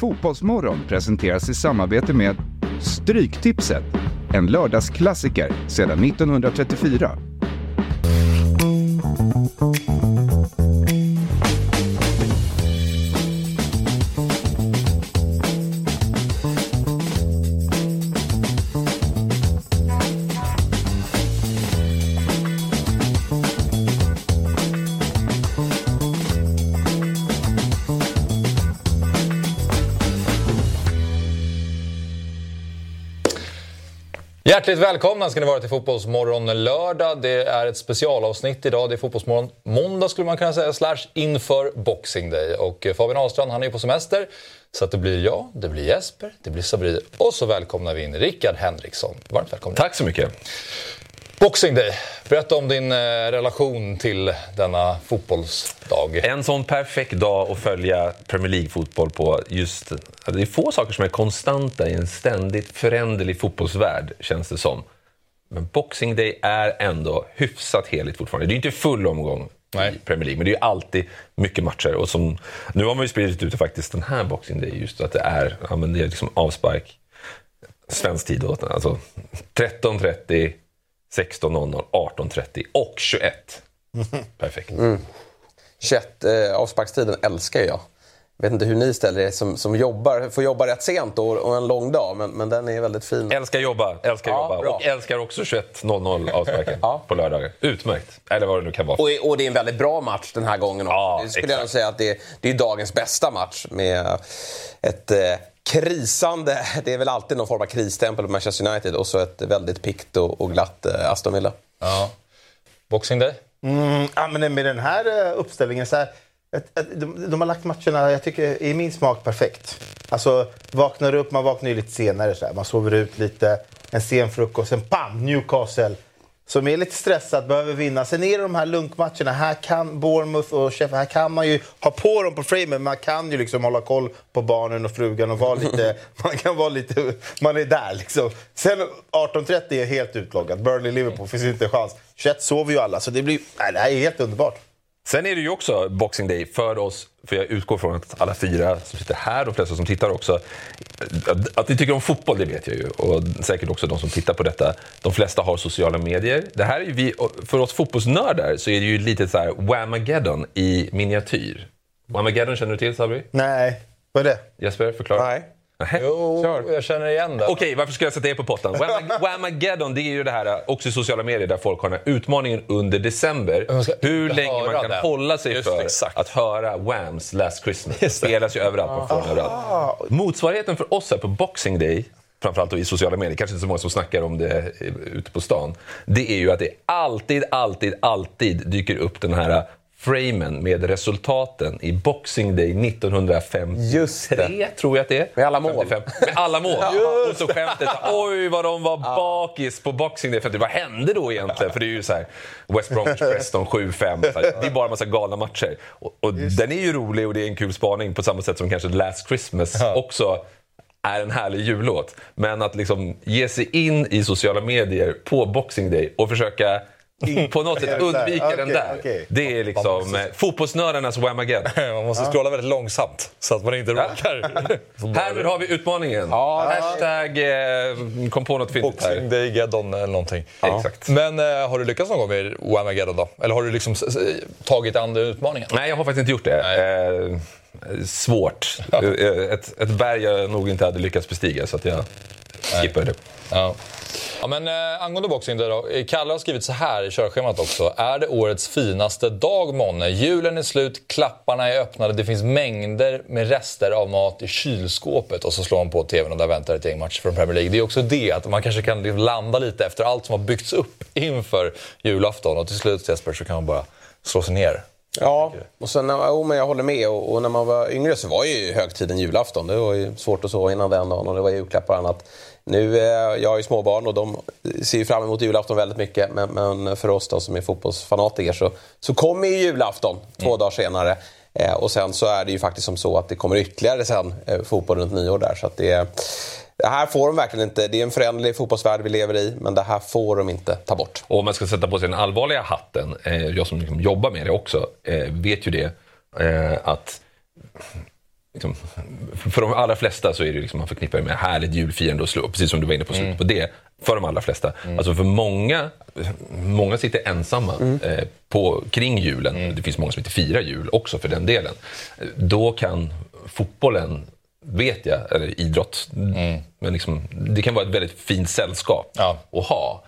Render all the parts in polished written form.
Fotbollsmorgon presenteras i samarbete med Stryktipset, en lördagsklassiker sedan 1934. Hjärtligt välkomna ska ni vara till Fotbollsmorgon lördag. Det är ett specialavsnitt idag. Det är Fotbollsmorgon måndag skulle man kunna säga, / inför Boxing Day. Och Fabian Ahlstrand, han är ju på semester. Så att det blir jag, det blir Jesper, det blir Sabri. Och så välkomnar vi in Richard Henriksson. Varmt välkommen. Tack så mycket. Boxing Day. Berätta om din relation till denna fotbollsdag. En sån perfekt dag att följa Premier League-fotboll på. Just, det är få saker som är konstanta i en ständigt föränderlig fotbollsvärld, känns det som. Men Boxing Day är ändå hyfsat heligt fortfarande. Det är inte full omgång i Premier League, men det är ju alltid mycket matcher. Och som, nu har man ju spridit ut faktiskt den här Boxing Day, just att det är liksom avspark svensk tid. Alltså 13.30... 16.00, 18.30 och 21. Perfekt. Mm. 21, avsparkstiden älskar jag. Vet inte hur ni ställer er som får jobba rätt sent och en lång dag, men den är väldigt fin. Älskar jobba. Bra. Och älskar också 21.00 avsparken på lördagar. Utmärkt. Eller vad det nu kan vara. Och det är en väldigt bra match den här gången också. Ja, jag skulle säga att det är dagens bästa match med ett... krisande, det är väl alltid någon form av krisstämpel på Manchester United och så ett väldigt pikt och glatt Aston Villa. Ja. Boxing Day? Men med den här uppställningen så här, de har lagt matcherna, jag tycker i min smak perfekt. Alltså man vaknar ju lite senare så här, man sover ut lite, en sen frukost, en pam, Newcastle som är lite stressad, behöver vinna. Sen är det de här lunkmatcherna. Här kan Bournemouth och Sheffield, här kan man ju ha på dem på framen. Man kan ju liksom hålla koll på barnen och frugan och man är där liksom. Sen 18.30 är helt utloggat. Burnley-Liverpool finns inte en chans. 21 sover ju alla, så det blir, det här är helt underbart. Sen är det ju också Boxing Day för oss, för jag utgår från att alla fyra som sitter här och flesta som tittar också, att ni tycker om fotboll, det vet jag ju. Och säkert också de som tittar på detta. De flesta har sociala medier. Det här är ju för oss fotbollsnördar så är det ju lite så här Whamageddon i miniatyr. Whamageddon känner du till, Sabri? Nej, vad är det? Jesper, förklara. Nej. Jo, kör. Jag känner igen det. Okej, varför ska jag sätta det på pottan? Whamageddon, det är ju det här också i sociala medier där folk har den här utmaningen under december. Hur länge man kan hålla sig just för exakt. Att höra Whams Last Christmas. Det spelas ju överallt på överallt. Motsvarigheten för oss här på Boxing Day, framförallt i sociala medier, kanske inte så många som snackar om det ute på stan, det är ju att det alltid dyker upp den här framen med resultaten i Boxing Day 1953. Just det. Tror jag att det är. Med alla mål. 55. Med alla mål. Och så skämtet. Oj, vad de var bakis på Boxing Day. 50. Vad hände då egentligen? För det är ju så här West Bromwich Preston 7-5. Det är bara en massa galna matcher. Och den är ju rolig och det är en kul spaning på samma sätt som kanske Last Christmas också är en härlig jullåt. Men att liksom ge sig in i sociala medier på Boxing Day och försöka... på något sätt undviker den där. Okay. Det är liksom fotbollsnörarnas Whamageddon. Man måste scrolla väldigt långsamt så att man inte råkar. Här har vi utmaningen. Ja. Hashtag kom på något fint Boxing här. Day Geddon eller någonting. Ja. Exakt. Men har du lyckats någon gång med Whamageddon då? Eller har du liksom tagit an den utmaningen? Nej, jag har faktiskt inte gjort det. Svårt. Ett berg jag nog inte hade lyckats bestiga så att jag skippade det. Ja. Ja, men angående Boxing Day då, Kalle har skrivit så här i körschemat också. Är det årets finaste dag, månne? Julen är slut, klapparna är öppnade, det finns mängder med rester av mat i kylskåpet. Och så slår man på tvn och där väntar ett gäng matcher från Premier League. Det är också det, att man kanske kan landa lite efter allt som har byggts upp inför julafton. Och till slut, Jesper, så kan man bara slå sig ner. Ja, och sen men jag håller med. Och när man var yngre så var ju högtiden julafton. Det var ju svårt att så innan den dagen och det var ju julklappar och annat. Nu, jag är ju småbarn och de ser ju fram emot julafton väldigt mycket. Men för oss då som är fotbollsfanatiker så kommer ju julafton 2 dagar senare. Och sen så är det ju faktiskt som så att det kommer ytterligare sen fotboll runt nyår där. Så att det här får de verkligen inte. Det är en föränderlig fotbollsvärld vi lever i, men det här får de inte ta bort. Och om man ska sätta på sig den allvarliga hatten, jag som liksom jobbar med det också, vet ju det att... liksom, för de allra flesta så är det liksom, man förknippar det med härligt julfirande och slå, precis som du var inne på slut på det, för de allra flesta. Alltså för många sitter ensamma kring julen. Det finns många som inte firar jul också för den delen. Då kan fotbollen, vet jag, eller idrott, men liksom, det kan vara ett väldigt fint sällskap att ha.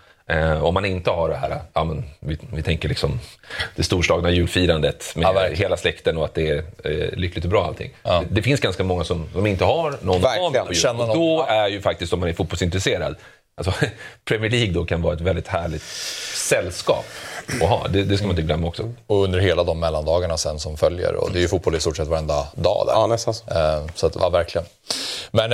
Om man inte har det här, ja, men vi tänker liksom det storslagna julfirandet med hela släkten och att det är lyckligt och bra allting. Ja. Det finns ganska många som inte har någon av på jul. Och då är ju faktiskt, om man är fotbollsintresserad, alltså, Premier League då kan vara ett väldigt härligt sällskap att ha. Det ska man inte glömma också. Och under hela de mellandagarna sen som följer. Och det är ju fotboll i stort sett varenda dag där. Ja, nästan så. Så att, ja, verkligen. Men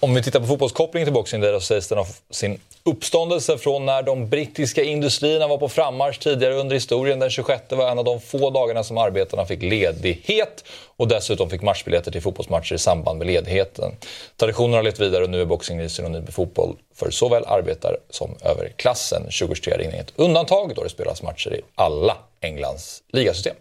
om vi tittar på fotbollskopplingen till Boxing Day, så sägs den av sin uppståndelse från när de brittiska industrierna var på frammarsch tidigare under historien. Den 26 var en av de få dagarna som arbetarna fick ledighet och dessutom fick matchbiljetter till fotbollsmatcher i samband med ledigheten. Traditionen har lett vidare och nu är Boxing Day synonym med fotboll för såväl arbetar som överklassen. 2023 är inget undantag då det spelas matcher i alla Englands ligasystem.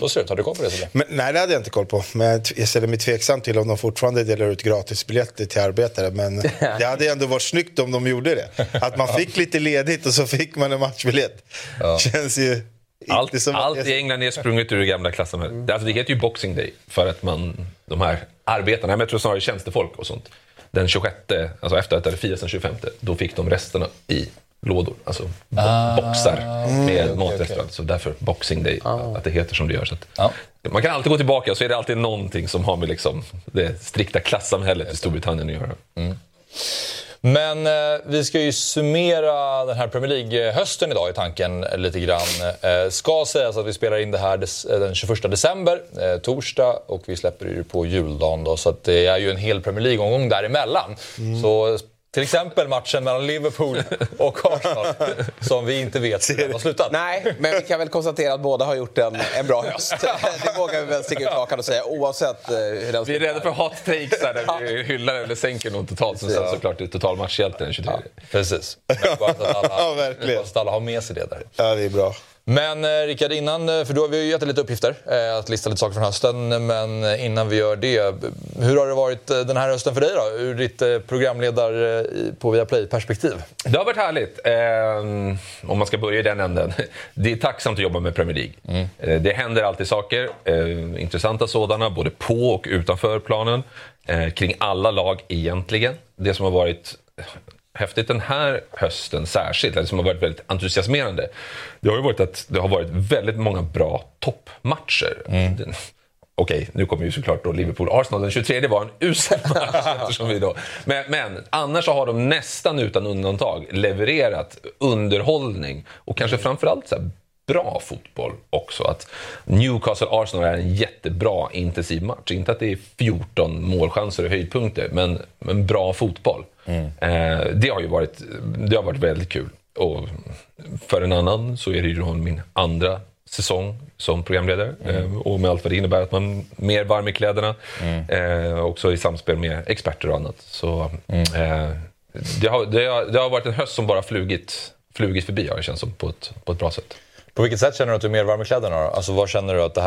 Så ser det ut. Har du koll på det? Men, nej, det hade jag inte koll på. Men jag ställer mig tveksam till om de fortfarande delar ut gratisbiljetter till arbetare. Men det hade ändå varit snyggt om de gjorde det. Att man fick lite ledigt och så fick man en matchbiljett. Ja. Känns ju allt, som allt i England är sprunget ur det gamla klassen. Alltså, det heter ju Boxing Day för att man, de här arbetarna, jag tror snarare tjänstefolk och sånt. Den 26, alltså efter att det hade firats den 25, då fick de resterna i lådor, alltså boxar med matrester, så därför Boxing Day, att det heter som det gör. Så att man kan alltid gå tillbaka, så är det alltid någonting som har med liksom det strikta klassamhället i Storbritannien att göra. Men vi ska ju summera den här Premier League-hösten idag i tanken lite grann. Ska sägas att vi spelar in det här den 21 december, torsdag, och vi släpper ju på juldagen då, så att det är ju en hel Premier League-omgång däremellan. Så till exempel matchen mellan Liverpool och Arsenal som vi inte vet hur den har slutat. Nej, men vi kan väl konstatera att båda har gjort en bra höst. Det vågar vi väl sticka ut hakan och säga, oavsett hur den. Vi är rädda för hot takes här när vi hyllar eller sänker någon totalt. Som sen såklart är total matchhjälte den 23. Precis. Bara att alla har med sig det där. Ja, det är bra. Men Rickard, innan, för då har vi ju gett lite uppgifter att lista lite saker från hösten, men innan vi gör det, hur har det varit den här hösten för dig då, ur ditt programledare på Viaplay-perspektiv? Det har varit härligt, om man ska börja i den änden. Det är tacksamt att jobba med Premier League. Det händer alltid saker, intressanta sådana, både på och utanför planen, kring alla lag egentligen. Det som har varit häftigt den här hösten särskilt, eller som har varit väldigt entusiasmerande, det har ju varit att det har varit väldigt många bra toppmatcher. Okej, nu kommer ju såklart då Liverpool-Arsenal. Den 23 var en usel match. Men annars så har de nästan utan undantag levererat underhållning och kanske framförallt så här bra fotboll också. Att Newcastle-Arsenal är en jättebra intensiv match. Inte att det är 14 målchanser och höjdpunkter, men bra fotboll. Det har varit väldigt kul. Och för en annan så är det ju min andra säsong som programledare, och med allt vad det innebär att man mer varm i kläderna, också i samspel med experter och annat. Så det har varit en höst som bara flugit förbi, det känns som, på ett bra sätt. På vilket sätt känner du att du är mer varm i kläderna då? Alltså, vad känner du att det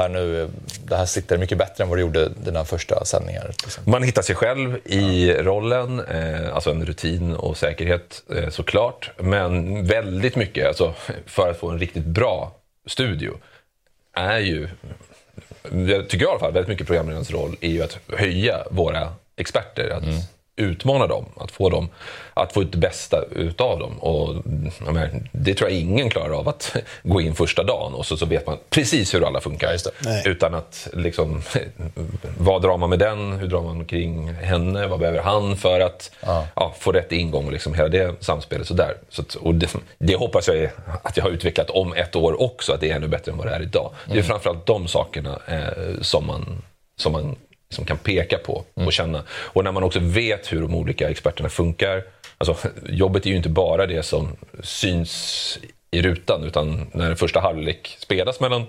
här sitter mycket bättre än vad du gjorde dina första sändningar? Man hittar sig själv i rollen, alltså en rutin och säkerhet, såklart. Men väldigt mycket, alltså, för att få en riktigt bra studio är ju, jag tycker i alla fall, väldigt mycket programledarens roll är ju att höja våra experter, att utmana dem, att få ut det bästa utav dem, och det tror jag ingen klarar av, att gå in första dagen och så vet man precis hur alla funkar, utan att liksom, vad drar man med den, hur drar man kring henne, vad behöver han för att få rätt ingång och liksom hela det samspelet sådär. Det hoppas jag är att jag har utvecklat om ett år också, att det är ännu bättre än vad det är idag. Det är framförallt de sakerna som man kan peka på och känna. Och när man också vet hur de olika experterna funkar. Alltså, jobbet är ju inte bara det som syns i rutan, utan när den första halvlek spelas mellan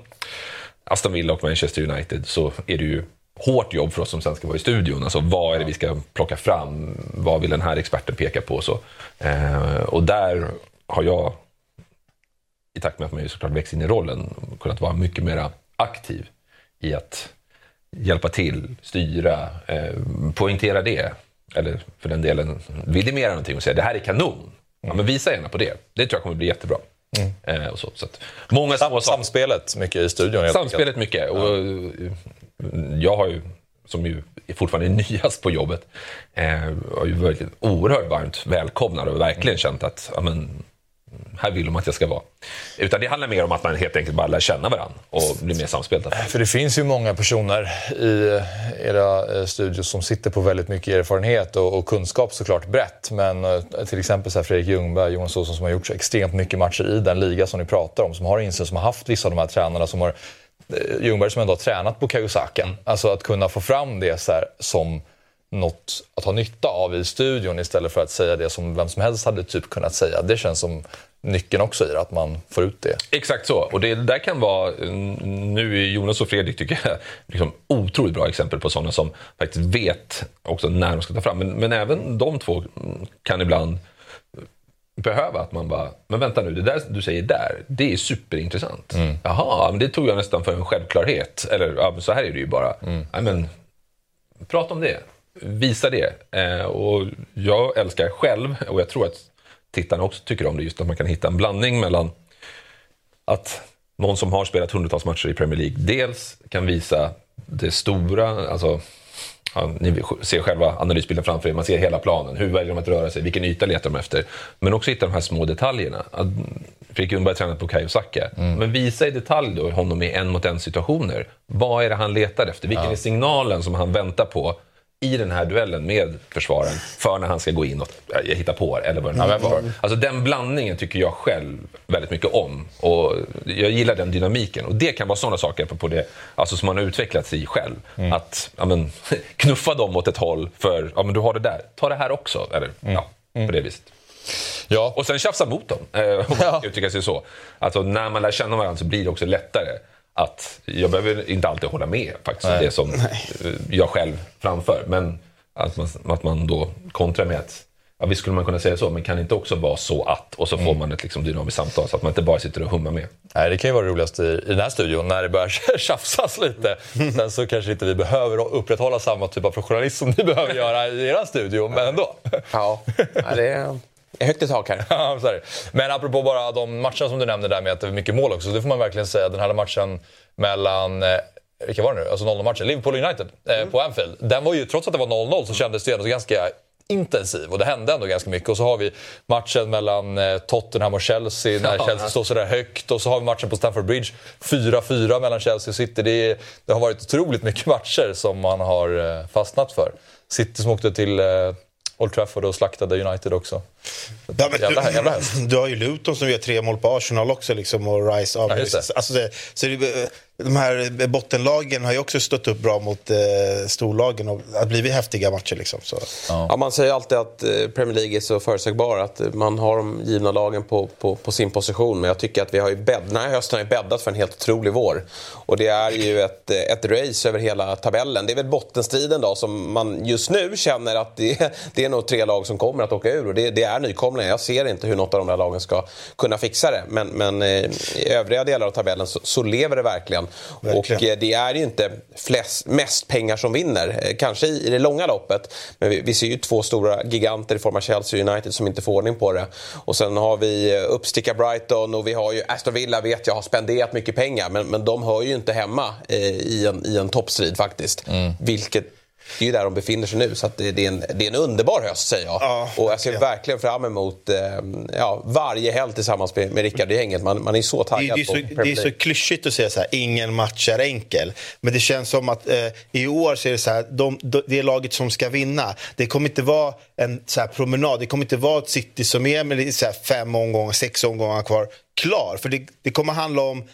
Aston Villa och Manchester United, så är det ju hårt jobb för oss som sen ska vara i studion. Alltså, vad är det vi ska plocka fram? Vad vill den här experten peka på? Så. Och där har jag, i takt med att man ju såklart växt in i rollen, kunnat vara mycket mer aktiv i att hjälpa till, styra, poängtera det. Eller för den delen, vidimera någonting och säga det här är kanon. Ja, men visa gärna på det. Det tror jag kommer bli jättebra. Mm. Och så att många samspelet mycket i studion. Samspelet mycket. Och jag har ju, som ju fortfarande är nyast på jobbet, har ju varit oerhört varmt välkomnad och verkligen känt att ja, men, här vill de att jag ska vara. Utan det handlar mer om att man helt enkelt bara lär känna varandra och blir mer samspelta. För det finns ju många personer i era studios som sitter på väldigt mycket erfarenhet och kunskap såklart brett. Men till exempel så här Fredrik Ljungberg, Jonas Olsson, som har gjort extremt mycket matcher i den liga som ni pratar om. Som har insyn, som har haft vissa av de här tränarna som har... Ljungberg som ändå har tränat Bukayo Saka. Alltså att kunna få fram det så här som... något att ha nytta av i studion istället för att säga det som vem som helst hade typ kunnat säga. Det känns som nyckeln också i det, att man får ut det. Exakt så. Och det där kan vara, nu är Jonas och Fredrik tycker jag liksom otroligt bra exempel på sådana som faktiskt vet också när de ska ta fram. Men även de två kan ibland behöva att man bara, men vänta nu, det där du säger där, det är superintressant. Mm. Jaha, men det tog jag nästan för en självklarhet. Eller ja, så här är det ju bara. Mm. Nej, men prata om det. Visa det. Och jag älskar själv, och jag tror att tittarna också tycker om det, just att man kan hitta en blandning mellan att någon som har spelat hundratals matcher i Premier League dels kan visa det stora, alltså ja, ni ser själva analysbilden framför er, man ser hela planen, hur väljer de att röra sig, vilken yta letar de efter, men också hitta de här små detaljerna. Fredrik Ljungberg tränat på Bukayo Saka, men visa i detalj då honom i en mot en situationer, vad är det han letar efter, vilken är signalen som han väntar på i den här duellen med försvararen för när han ska gå in och hitta på eller vad det var. Alltså den blandningen tycker jag själv väldigt mycket om, och jag gillar den dynamiken, och det kan vara sådana saker på det, alltså som man har utvecklats i själv, att ja, men, knuffa dem åt ett håll för, ja men du har det där, ta det här också, eller på det viset. Ja. Och sen tjafsa mot dem, om man uttrycker sig så. Alltså när man lär känna varandra så blir det också lättare. Att jag behöver inte alltid hålla med faktiskt det som jag själv framför, men att man då kontrar med att ja, visst skulle man kunna säga så, men kan inte också vara så att, och så får man ett liksom dynamiskt samtal så att man inte bara sitter och hummar med. Nej, det kan ju vara roligast i den här studion när det börjar tjafsas lite. Sen så kanske inte vi behöver upprätthålla samma typ av professionalism som ni behöver göra i era studio, men ändå. Ja, det är... högt i tak här. Ja, sorry. Men apropå bara de matcherna som du nämnde där med att det är mycket mål också, så det får man verkligen säga, den här matchen mellan, vilka var det nu? Alltså 0-0-matchen, Liverpool United på Anfield. Den var ju, trots att det var 0-0 så kändes det ändå ganska intensiv, och det hände ändå ganska mycket. Och så har vi matchen mellan Tottenham och Chelsea när Chelsea står sådär högt, och så har vi matchen på Stamford Bridge 4-4 mellan Chelsea och City. Det har varit otroligt mycket matcher som man har fastnat för. City som åkte till... Old Trafford och slaktade United också. Ja, du har ju Luton som gör 3 mål på Arsenal också liksom, och Rice av. Ja, alltså de här bottenlagen har ju också stött upp bra mot storlagen och att bli häftiga matcher liksom, så. Ja, man säger alltid att Premier League är så förutsägbar att man har de givna lagen på sin position, men jag tycker att vi har ju den här hösten har ju bäddat för en helt otrolig vår, och det är ju ett race över hela tabellen. Det är väl bottenstriden då som man just nu känner att det är nog 3 lag som kommer att åka ur, och det är nykomlingar. Jag ser inte hur något av de där lagen ska kunna fixa det, men i övriga delar av tabellen så lever det verkligen. Och det är ju inte mest pengar som vinner, kanske i det långa loppet, men vi ser ju 2 stora giganter i form av Chelsea United som inte får ordning på det, och sen har vi uppsticka Brighton, och vi har ju Aston Villa, vet jag har spenderat mycket pengar, men de hör ju inte hemma i en toppstrid faktiskt, vilket det är ju där de befinner sig nu, så att det är en underbar höst, säger jag. Ja, och jag ser verkligen fram emot varje helg tillsammans med Rickard. Det är gänget, man är så taggad på Premier League. Det är så klyschigt att säga så här, ingen match är enkel. Men det känns som att i år så är det så här, det är laget som ska vinna. Det kommer inte vara en så här promenad, det kommer inte vara ett City som är med så här 5 omgångar, 6 omgångar kvar klar. För det kommer handla om,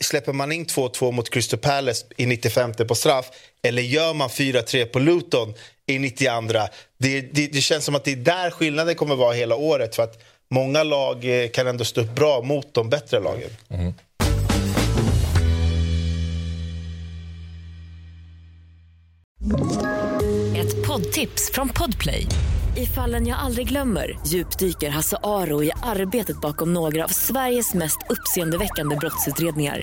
släpper man in 2-2 mot Crystal Palace i 95:e på straff, eller gör man 4-3 på Luton i 92:a? Det känns som att det är där skillnaden kommer vara hela året, för att många lag kan ändå stå upp bra mot de bättre lagen. Mm. Ett poddtips från Podplay. I Fallen jag aldrig glömmer djupdyker Hasse Aro i arbetet bakom några av Sveriges mest uppseendeväckande brottsutredningar.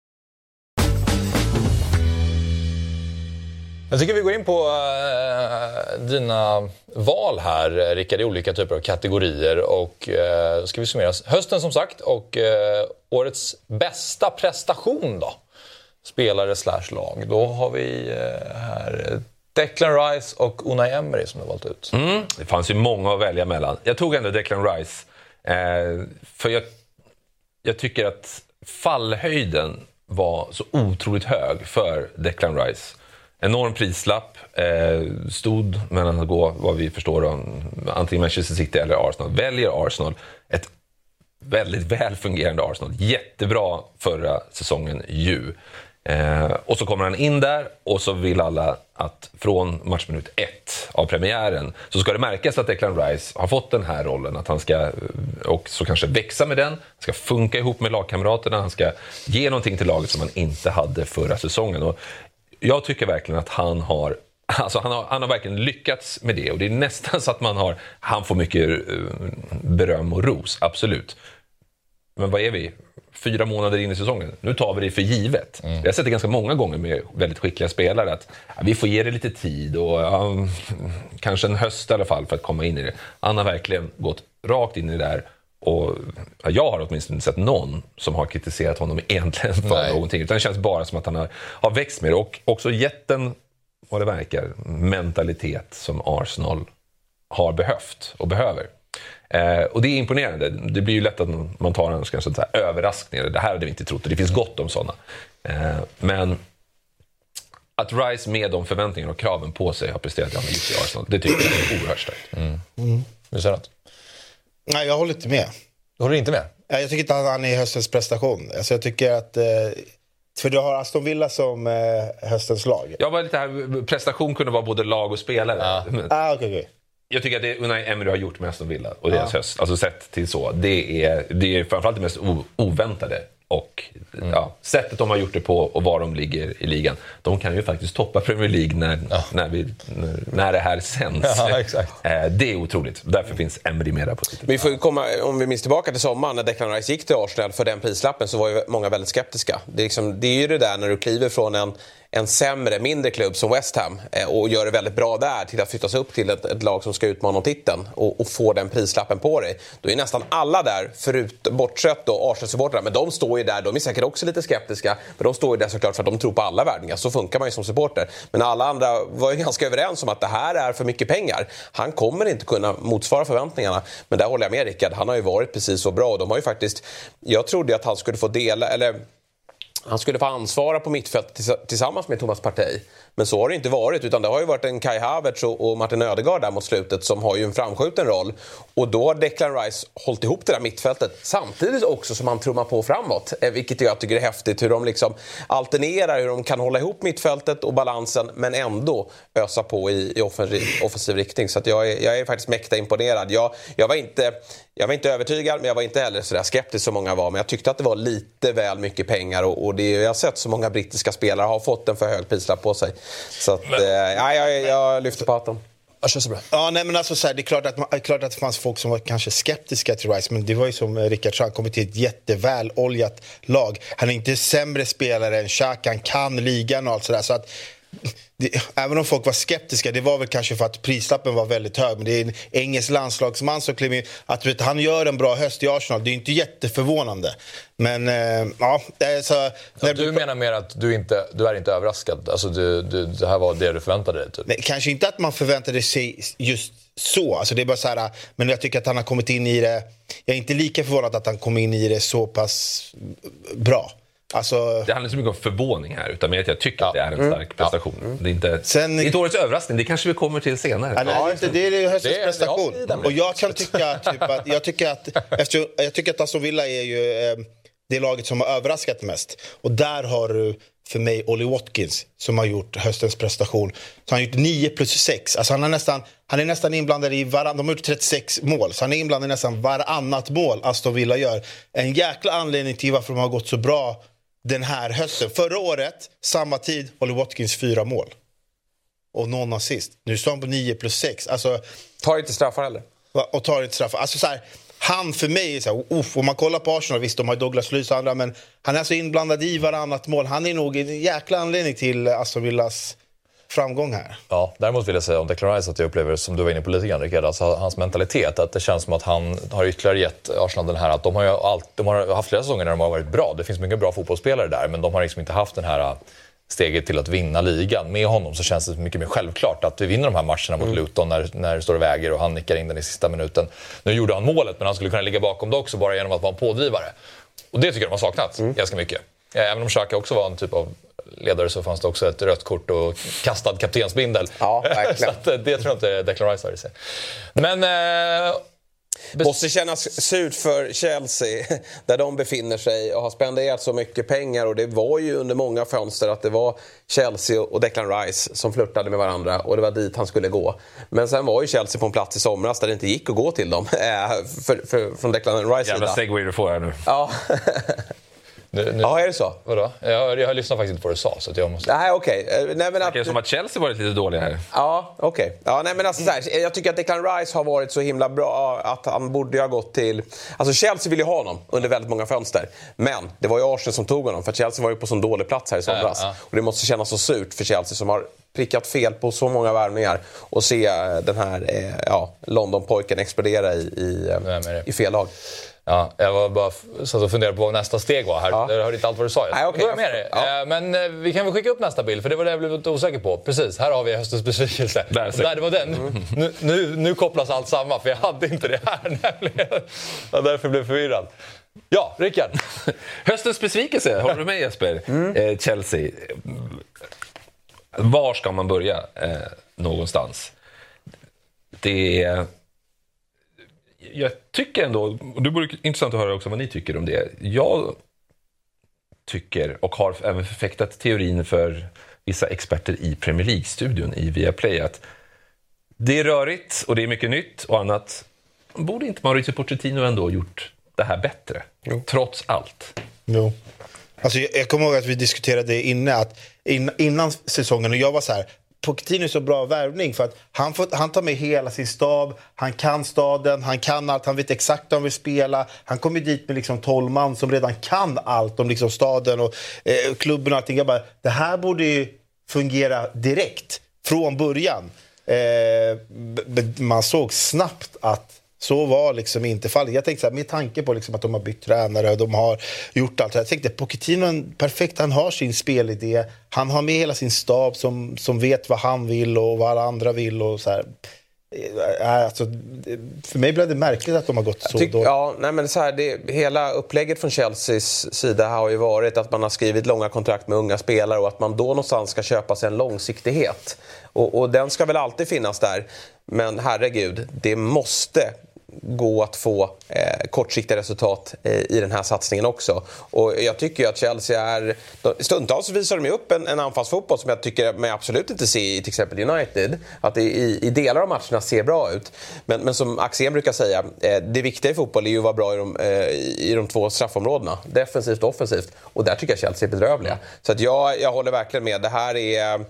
Jag tycker vi går in på dina val här, Rickard, i olika typer av kategorier. Och ska vi summera hösten som sagt och årets bästa prestation då? Spelare / lag. Då har vi här Declan Rice och Unai Emery som du valt ut. Mm. Det fanns ju många att välja mellan. Jag tog ändå Declan Rice för jag tycker att fallhöjden var så otroligt hög för Declan Rice. Enorm prislapp, stod mellan att gå, vad vi förstår, om antingen Manchester City eller Arsenal. Väljer Arsenal, ett väldigt välfungerande Arsenal. Jättebra förra säsongen ju. Och så kommer han in där och så vill alla att från matchminut 1 av premiären så ska det märkas att Declan Rice har fått den här rollen, att han ska och så kanske växa med den, han ska funka ihop med lagkamraterna, han ska ge någonting till laget som han inte hade förra säsongen. Och jag tycker verkligen att han har verkligen lyckats med det, och det är nästan så att han får mycket beröm och ros, absolut. Men vad är vi? 4 månader in i säsongen. Nu tar vi det för givet. Jag har sett det ganska många gånger med väldigt skickliga spelare att vi får ge det lite tid och kanske en höst i alla fall för att komma in i det. Han har verkligen gått rakt in i det där, och jag har åtminstone inte sett någon som har kritiserat honom egentligen för någonting, utan det känns bara som att han har växt med det, och också gett en, vad det verkar, mentalitet som Arsenal har behövt och behöver. Och det är imponerande. Det blir ju lätt att man tar en kanske så här överraskning. Det här hade vi inte trott. Det finns gott om sådana. Men att Rice med de förväntningarna och kraven på sig har presterat i Arsenal, det tycker jag är oerhört starkt. Du säger något? Nej, jag håller inte med. Du håller inte med? Jag tycker inte att han är höstens prestation. Alltså jag tycker att... För du har Aston Villa som höstens lag. Jag var lite här... Prestation kunde vara både lag och spelare. Ja, okej. Jag tycker att det Unai Emery har gjort med Aston Villa och deras höst, alltså sett till så, det är framförallt det mest oväntade och sättet de har gjort det på och var de ligger i ligan. De kan ju faktiskt toppa Premier League när det här sänds. Ja, exakt. Det är otroligt. Därför finns Emery med där på sitt. Vi får komma, om vi minns tillbaka till sommaren när Declan Rice gick till Arsenal för den prislappen, så var ju många väldigt skeptiska. Det är ju det där när du kliver från en sämre, mindre klubb som West Ham och gör det väldigt bra där till att flyttas upp till ett lag som ska utmana om titeln och få den prislappen på dig. Då är nästan alla där, bortsett då Arsenal-supportrar, men de står ju där, de är säkert också lite skeptiska, men de står ju där såklart för att de tror på alla värdningar. Så funkar man ju som supporter. Men alla andra var ju ganska överens om att det här är för mycket pengar. Han kommer inte kunna motsvara förväntningarna, men där håller jag med Rickard. Han har ju varit precis så bra, och de har ju faktiskt, jag trodde att han skulle få dela, eller han skulle få ansvara på mittfältet tillsammans med Thomas Partey. Men så har det inte varit, utan det har ju varit en Kai Havertz och Martin Ödegaard där mot slutet som har ju en framskjuten roll. Och då har Declan Rice hållit ihop det där mittfältet samtidigt också som han trummar på framåt. Vilket jag tycker är häftigt, hur de liksom alternerar, hur de kan hålla ihop mittfältet och balansen men ändå ösa på i offensiv riktning. Så att jag är faktiskt mäkta imponerad. Jag var inte övertygad, men jag var inte heller så där skeptisk som många var. Men jag tyckte att det var lite väl mycket pengar, och det jag har sett så många brittiska spelare har fått en för hög prislapp på sig. Så att, jag lyfter på hatten. Jag känns så bra. Ja, nej, men alltså, så här, det är klart att det fanns folk som var kanske skeptiska till Rice, men det var ju som Rickard sa, han kommit till ett jätteväl oljat lag. Han är inte sämre spelare än Xhaka, han kan ligan och allt sådär, så att även om folk var skeptiska, det var väl kanske för att prislappen var väldigt hög, men det är en engelsk landslagsman som kliver in, att han gör en bra höst i Arsenal, det är inte jätteförvånande. Men du menar mer att du är inte överraskad, alltså det här var det du förväntade dig typ. Nej, kanske inte att man förväntade sig just så, alltså det är bara så här, men jag tycker att han har kommit in i det. Jag är inte lika förvånad att han kom in i det så pass bra. Alltså... Det handlar inte så mycket om förvåning här, utan jag tycker att det är en stark prestation. Det är inte ett årets överraskning, det kanske vi kommer till senare. Det är höstens prestation. Och jag kan tycka typ, att jag tycker att Aston Villa är ju det laget som har överraskat mest. Och där har du för mig Olly Watkins som har gjort höstens prestation. Så han har gjort 9+6. Alltså han är nästan inblandad i varann. De har gjort 36 mål. Så han är inblandad i nästan varannat mål Aston Villa gör. En jäkla anledning till varför de har gått så bra den här hösten. Förra året, samma tid, Olly Watkins 4 mål. Och någon assist. Nu står han på 9+6. Alltså, tar inte straffar heller. Och tar inte straffar. Alltså så här... Han för mig är så här, om man kollar på Arsenal, visst de har Douglas Luiz och andra, men han är så inblandad i varannat mål. Han är nog en jäkla anledning till Aston Villas framgång här. Ja, däremot vill jag säga om Declan Rice att jag upplever, som du var inne på lite grann Rickard, alltså hans mentalitet, att det känns som att han har ytterligare gett Arsenal den här, att de har ju de har haft flera säsonger när de har varit bra. Det finns mycket bra fotbollsspelare där, men de har liksom inte haft den här steget till att vinna ligan. Med honom så känns det mycket mer självklart att vi vinner de här matcherna mot Luton när det står och väger och han nickar in den i sista minuten. Nu gjorde han målet, men han skulle kunna ligga bakom det också bara genom att vara en pådrivare. Och det tycker jag de har saknat ganska mycket. Även om Saka också var en typ av ledare så fanns det också ett rött kort och kastad kaptensbindel. Ja, så att det tror jag inte Declan Rice har i sig. Men... måste kännas surt för Chelsea där de befinner sig och har spenderat så mycket pengar, och det var ju under många fönster att det var Chelsea och Declan Rice som flörtade med varandra och det var dit han skulle gå. Men sen var ju Chelsea på en plats i somras där det inte gick att gå till dem från Declan Rice. Jävla segway du får här nu. Ja. Är det så? Vadå? Jag lyssnade faktiskt inte på det du sa, så att jag måste... Nej, okej. Okay. Det är som att Chelsea varit lite dåliga här. Ja, okej. Okay. Ja, nej, men alltså, så här, jag tycker att Declan Rice har varit så himla bra att han borde ha gått till... Alltså, Chelsea ville ju ha honom under väldigt många fönster. Men det var ju Arsenal som tog honom, för Chelsea var ju på sån dålig plats här i somras. Och det måste kännas så surt för Chelsea som har prickat fel på så många värvningar och se den här Londonpojken explodera i fel lag. Ja, jag var bara satt och funderade på vad nästa steg var här. Jag hörde inte allt vad du sa. Nej, okay. Jag med dig. Ja. Men vi kan väl skicka upp nästa bild, för det var det jag blev osäker på. Precis, här har vi höstens besvikelse. Där det var den. Nu kopplas allt samman, för jag hade inte det här nämligen. Och därför blev jag förvirrad. Ja, Rickard. Höstens besvikelse, håller du med Jesper? Chelsea. Var ska man börja någonstans? Det är... Jag tycker ändå, och det vore intressant att höra också vad ni tycker om det. Jag tycker, och har även förfäktat teorin för vissa experter i Premier League-studion i Viaplay, att det är rörigt och det är mycket nytt och annat. Borde inte Mauricio Pochettino ändå gjort det här bättre? Jo. Trots allt. Jo. Alltså, jag kommer ihåg att vi diskuterade innan säsongen, och jag var så här... Pochettino är så bra värvning för att han tar med hela sin stab, han kan staden, han kan allt, han vet exakt vad han vill spela. Han kommer dit med liksom 12 man som redan kan allt om liksom staden och klubben och allting. Jag bara, det här borde ju fungera direkt från början. Man såg snabbt att så var liksom inte fallet. Jag tänkte så här, med tanke på liksom att de har bytt tränare och de har gjort allt det här. Jag tänkte Pochettino perfekt, han har sin spelidé. Han har med hela sin stab som vet vad han vill och vad alla andra vill och så här. Alltså, för mig blev det märkligt att de har gått så dåligt. Ja, nej, men så här, hela upplägget från Chelseas sida har ju varit att man har skrivit långa kontrakt med unga spelare och att man då någonstans ska köpa sig en långsiktighet. Och den ska väl alltid finnas där. Men herregud, det måste gå att få kortsiktiga resultat i den här satsningen också. Och jag tycker ju att Chelsea är... Stundtals visar de ju upp en anfallsfotboll som jag tycker man absolut inte ser i till exempel United. Att det i delar av matcherna ser bra ut. Men som Axén brukar säga, det viktiga i fotboll är ju att vara bra i de två straffområdena. Defensivt och offensivt. Och där tycker jag Chelsea är bedrövliga. Så att jag håller verkligen med. Det här är...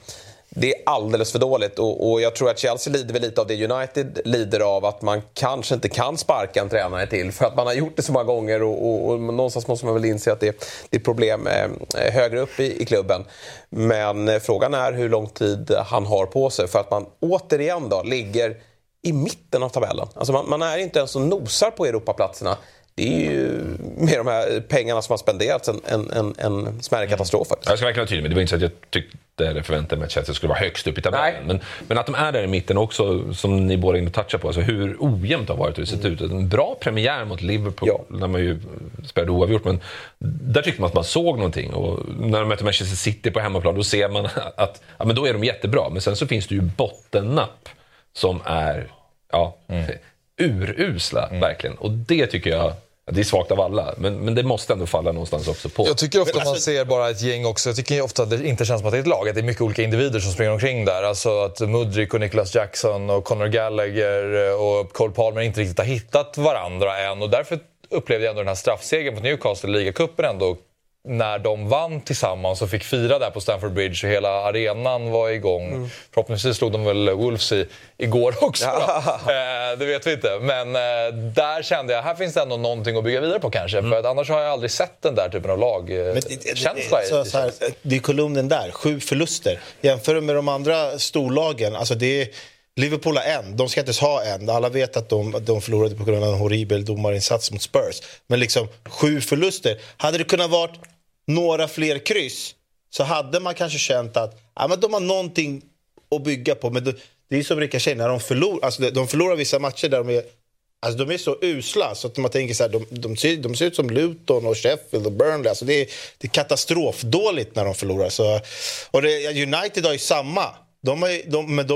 Det är alldeles för dåligt och jag tror att Chelsea lider väl lite av det United lider av, att man kanske inte kan sparka en tränare till för att man har gjort det så många gånger och någonstans måste man väl inse att det är problem högre upp i klubben. Men frågan är hur lång tid han har på sig, för att man återigen då ligger i mitten av tabellen. Alltså man är inte ens och nosar på Europaplatserna. Det är ju med de här pengarna som har spenderats en smärre katastrof faktiskt. Jag ska verkligen vara tydlig, men det var inte så att jag tyckte eller förväntade mig att Chelsea skulle vara högst upp i tabellen. Men att de är där i mitten också, som ni båda inte touchar på, alltså hur ojämnt det har varit och sett ut. En bra premiär mot Liverpool när man ju spelade oavgjort, men där tyckte man att man såg någonting. Och när de möter Manchester City på hemmaplan, då ser man att men då är de jättebra. Men sen så finns det ju bottennapp som är urusla verkligen. Och det tycker jag Det är svagt av alla, men det måste ändå falla någonstans också på. Jag tycker ofta man ser bara ett gäng också. Jag tycker ofta att det inte känns som att det är ett lag. Att det är mycket olika individer som springer omkring där. Alltså att Mudryk och Nicholas Jackson och Conor Gallagher och Cole Palmer inte riktigt har hittat varandra än. Och därför upplevde jag ändå den här straffsegern mot Newcastle i Ligacupen ändå. När de vann tillsammans och fick fira där på Stamford Bridge och hela arenan var igång. Mm. Förhoppningsvis slog de väl Wolves igår också. Ja. Det vet vi inte. Men där kände jag, här finns det ändå någonting att bygga vidare på kanske. Mm. För att annars har jag aldrig sett den där typen av lagkänsla. Det är kolumnen där, 7 förluster. Jämför med de andra storlagen. Alltså det är... Liverpool har en, de ska inte ens ha en. Alla vet att de förlorade på grund av en horribel domarinsats mot Spurs. Men liksom 7 förluster. Hade det kunnat vara några fler kryss så hade man kanske känt att ja, men de har någonting att bygga på. Men det är som Rickard säger, när de förlorar, alltså de förlorar vissa matcher där de är, alltså de är så usla så att man tänker så här, de ser ut som Luton och Sheffield och Burnley. Alltså det är katastrofdåligt när de förlorar. Så, och United har ju samma. De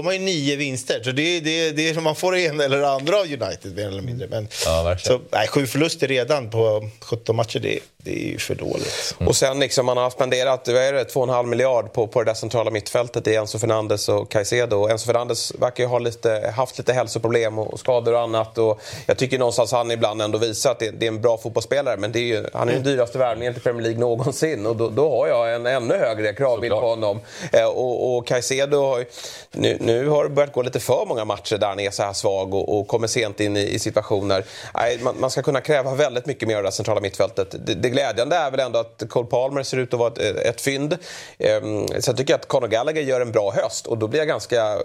har ju 9 vinster. Så det är som man får en eller andra av United mer eller mindre. Men, ja, så, nej, 7 förluster redan på 17 matcher, det är ju för dåligt. Mm. Och sen liksom, man har spenderat 2,5 miljard på det där centrala mittfältet i Enzo Fernandes och Caicedo. Och Enzo Fernandes verkar ju ha haft lite hälsoproblem och skador och annat. Och jag tycker någonstans han ibland ändå visar att det är en bra fotbollsspelare. Men det är ju, han är den dyraste värvningen till Premier League någonsin. Och då har jag en ännu högre kravbild på honom. Och Caicedo... Nu har det börjat gå lite för många matcher där han är så här svag och kommer sent in i situationer. Man ska kunna kräva väldigt mycket mer av det centrala mittfältet. Det glädjande är väl ändå att Cole Palmer ser ut att vara ett fynd. Sen tycker jag att Conor Gallagher gör en bra höst och då blir jag ganska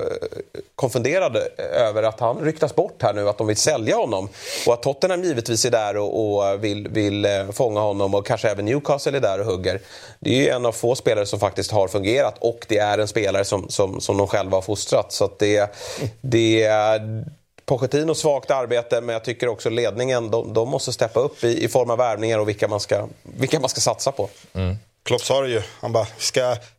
konfunderad över att han ryktas bort här nu, att de vill sälja honom. Och att Tottenham givetvis är där och vill fånga honom och kanske även Newcastle är där och hugger. Det är ju en av få spelare som faktiskt har fungerat och det är en spelare som de själva har fostrat. Så att det är Pochettino svagt arbete, men jag tycker också ledningen, de måste steppa upp i form av värvningar och vilka man ska satsa på. Mm. Klopp sa det ju,